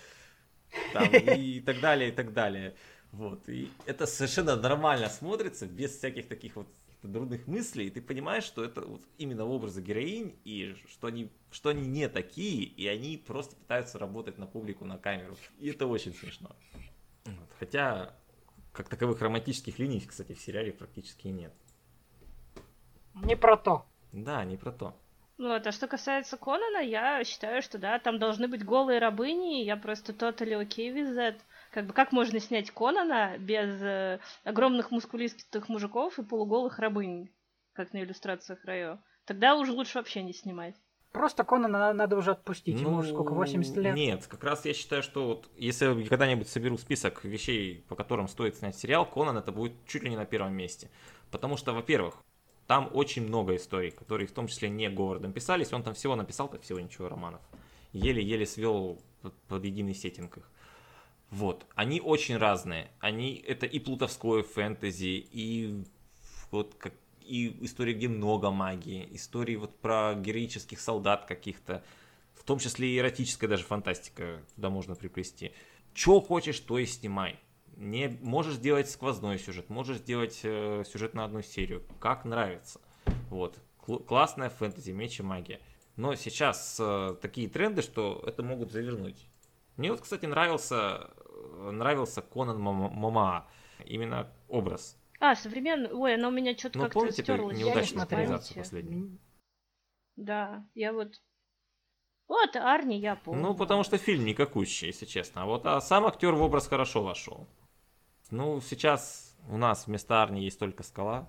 там, и так далее, и так далее, вот, и это совершенно нормально смотрится, без всяких таких вот трудных мыслей, и ты понимаешь, что это вот именно образы героинь, и что они, что они не такие, и они просто пытаются работать на публику, на камеру. И это очень смешно. Вот. Хотя, как таковых романтических линий, кстати, в сериале практически нет. Не про то. Да, не про то. Вот, а что касается Конана, я считаю, что да, там должны быть голые рабыни, я просто totally okay with that. Как бы как можно снять Конана без э, огромных мускулистых мужиков и полуголых рабынь, как на иллюстрациях Райо? Тогда уже лучше вообще не снимать. Просто Конана надо уже отпустить, ну, ему уже сколько, восемьдесят лет? Нет, как раз я считаю, что вот если я когда-нибудь соберу список вещей, по которым стоит снять сериал, Конан это будет чуть ли не на первом месте. Потому что, во-первых, там очень много историй, которые в том числе не Говардом писались, он там всего написал, как всего ничего романов. Еле-еле свел под, под единый сеттинг их. Вот, они очень разные, они, это и плутовское фэнтези, и вот как, и истории, где много магии, истории вот про героических солдат каких-то, в том числе и эротическая даже фантастика, туда можно приплести. Чё хочешь, то и снимай. Не, можешь делать сквозной сюжет, можешь делать э, сюжет на одну серию, как нравится. Вот, Кл- классная фэнтези, меч и магия. Но сейчас э, такие тренды, что это могут завернуть. Мне вот, кстати, нравился, нравился Конан Момоа, именно образ. А, современный. Ой, она у меня что-то ну, как-то стерлась. Ну, помните неудачную авторизацию последнюю? Да, я вот... Вот, Арни, я помню. Ну, потому что фильм никакущий, если честно. А вот а сам актер в образ хорошо вошел. Ну, сейчас у нас вместо Арни есть только Скала.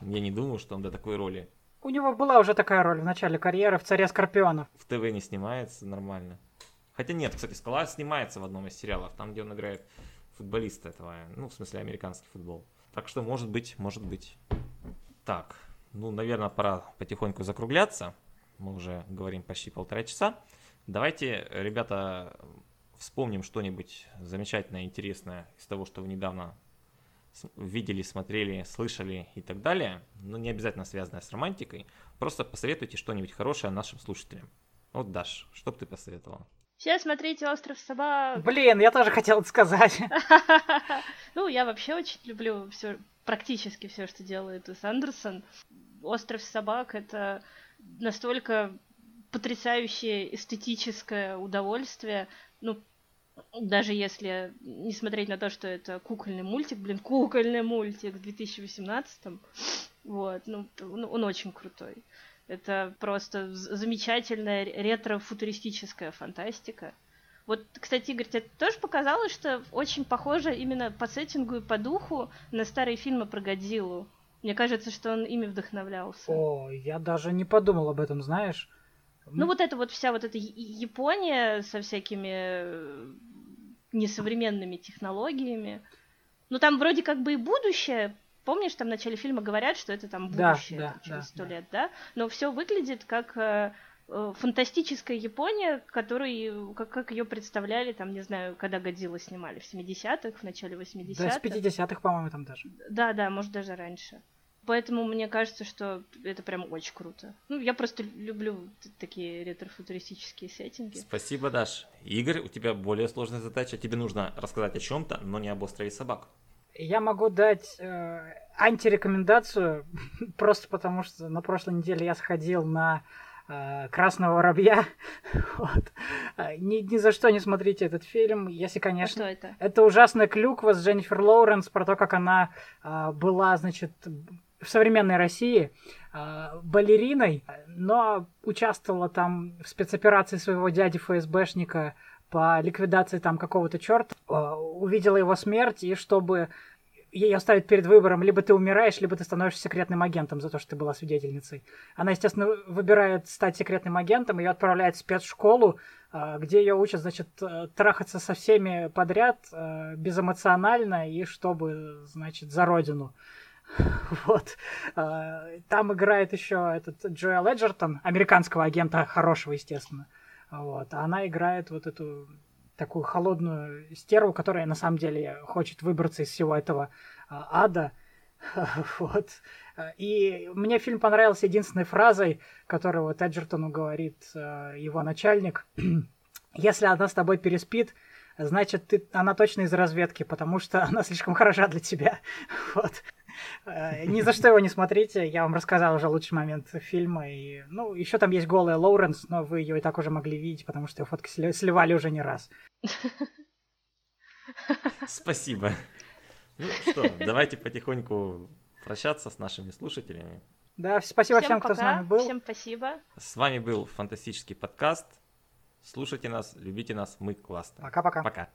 Я не думаю, что он до такой роли... У него была уже такая роль в начале карьеры в «Царе Скорпионов». В ТВ не снимается нормально. Хотя нет, кстати, Скала снимается в одном из сериалов, там, где он играет футболиста этого, ну, в смысле, американский футбол. Так что, может быть, может быть. Так, ну, наверное, пора потихоньку закругляться. Мы уже говорим почти полтора часа. Давайте, ребята, вспомним что-нибудь замечательное, интересное из того, что вы недавно видели, смотрели, слышали и так далее. Но не обязательно связанное с романтикой. Просто посоветуйте что-нибудь хорошее нашим слушателям. Вот, Даш, что бы ты посоветовала? Все смотрите «Остров собак». Блин, я тоже хотел это сказать. Ну, я вообще очень люблю все, практически все, что делает Уэс Андерсон. «Остров собак» — это настолько потрясающее эстетическое удовольствие. Ну, даже если не смотреть на то, что это кукольный мультик, блин, кукольный мультик в две тысячи восемнадцатом. Вот, ну, он очень крутой. Это просто замечательная ретро-футуристическая фантастика. Вот, кстати, Игорь, тебе тоже показалось, что очень похоже именно по сеттингу и по духу на старые фильмы про Годзиллу. Мне кажется, что он ими вдохновлялся. О, я даже не подумал об этом, знаешь. Ну, вот это вот вся вот эта Япония со всякими несовременными технологиями. Ну, там вроде как бы и будущее... Помнишь, там в начале фильма говорят, что это там будущее, да, там, да, через сто да, лет, да? Но все выглядит как э, э, фантастическая Япония, которую, как, как ее представляли, там, не знаю, когда Годзилла снимали, в семидесятых, в начале восьмидесятых. Да, с пятидесятых, по-моему, там даже. Да, да, может, даже раньше. Поэтому мне кажется, что это прям очень круто. Ну, я просто люблю такие ретро-футуристические сеттинги. Спасибо, Даш. Игорь, у тебя более сложная задача. Тебе нужно рассказать о чем-то, но не об «Острове собак». Я могу дать э, антирекомендацию, просто потому что на прошлой неделе я сходил на Красного воробья. Вот. Ни, ни за что не смотрите этот фильм, если, конечно... А что это? Это ужасная клюква с Дженнифер Лоуренс про то, как она а, была, значит, в современной России а, балериной, но участвовала там в спецоперации своего дяди ФСБшника по ликвидации там какого-то черта, а, увидела его смерть, и чтобы... Ее ставят перед выбором, либо ты умираешь, либо ты становишься секретным агентом за то, что ты была свидетельницей. Она, естественно, выбирает стать секретным агентом, ее отправляют в спецшколу, где ее учат, значит, трахаться со всеми подряд, безэмоционально, и чтобы, значит, за родину. Вот. Там играет еще этот Джоэл Эджертон, американского агента, хорошего, естественно. Вот. А она играет вот эту... такую холодную стерву, которая на самом деле хочет выбраться из всего этого а, ада. Вот. И мне фильм понравился единственной фразой, которую вот Эджертону говорит а, его начальник. «Если она с тобой переспит, значит, ты, она точно из разведки, потому что она слишком хороша для тебя». Вот. Ни за что его не смотрите, я вам рассказал уже лучший момент фильма. И, ну, еще там есть голая Лоуренс, но вы ее и так уже могли видеть, потому что ее фотки сливали уже не раз. Спасибо. Ну что, давайте потихоньку прощаться с нашими слушателями. Да, спасибо всем, всем кто пока. С нами был. Всем спасибо. С вами был фантастический подкаст. Слушайте нас, любите нас, мы классные. Пока-пока. Пока.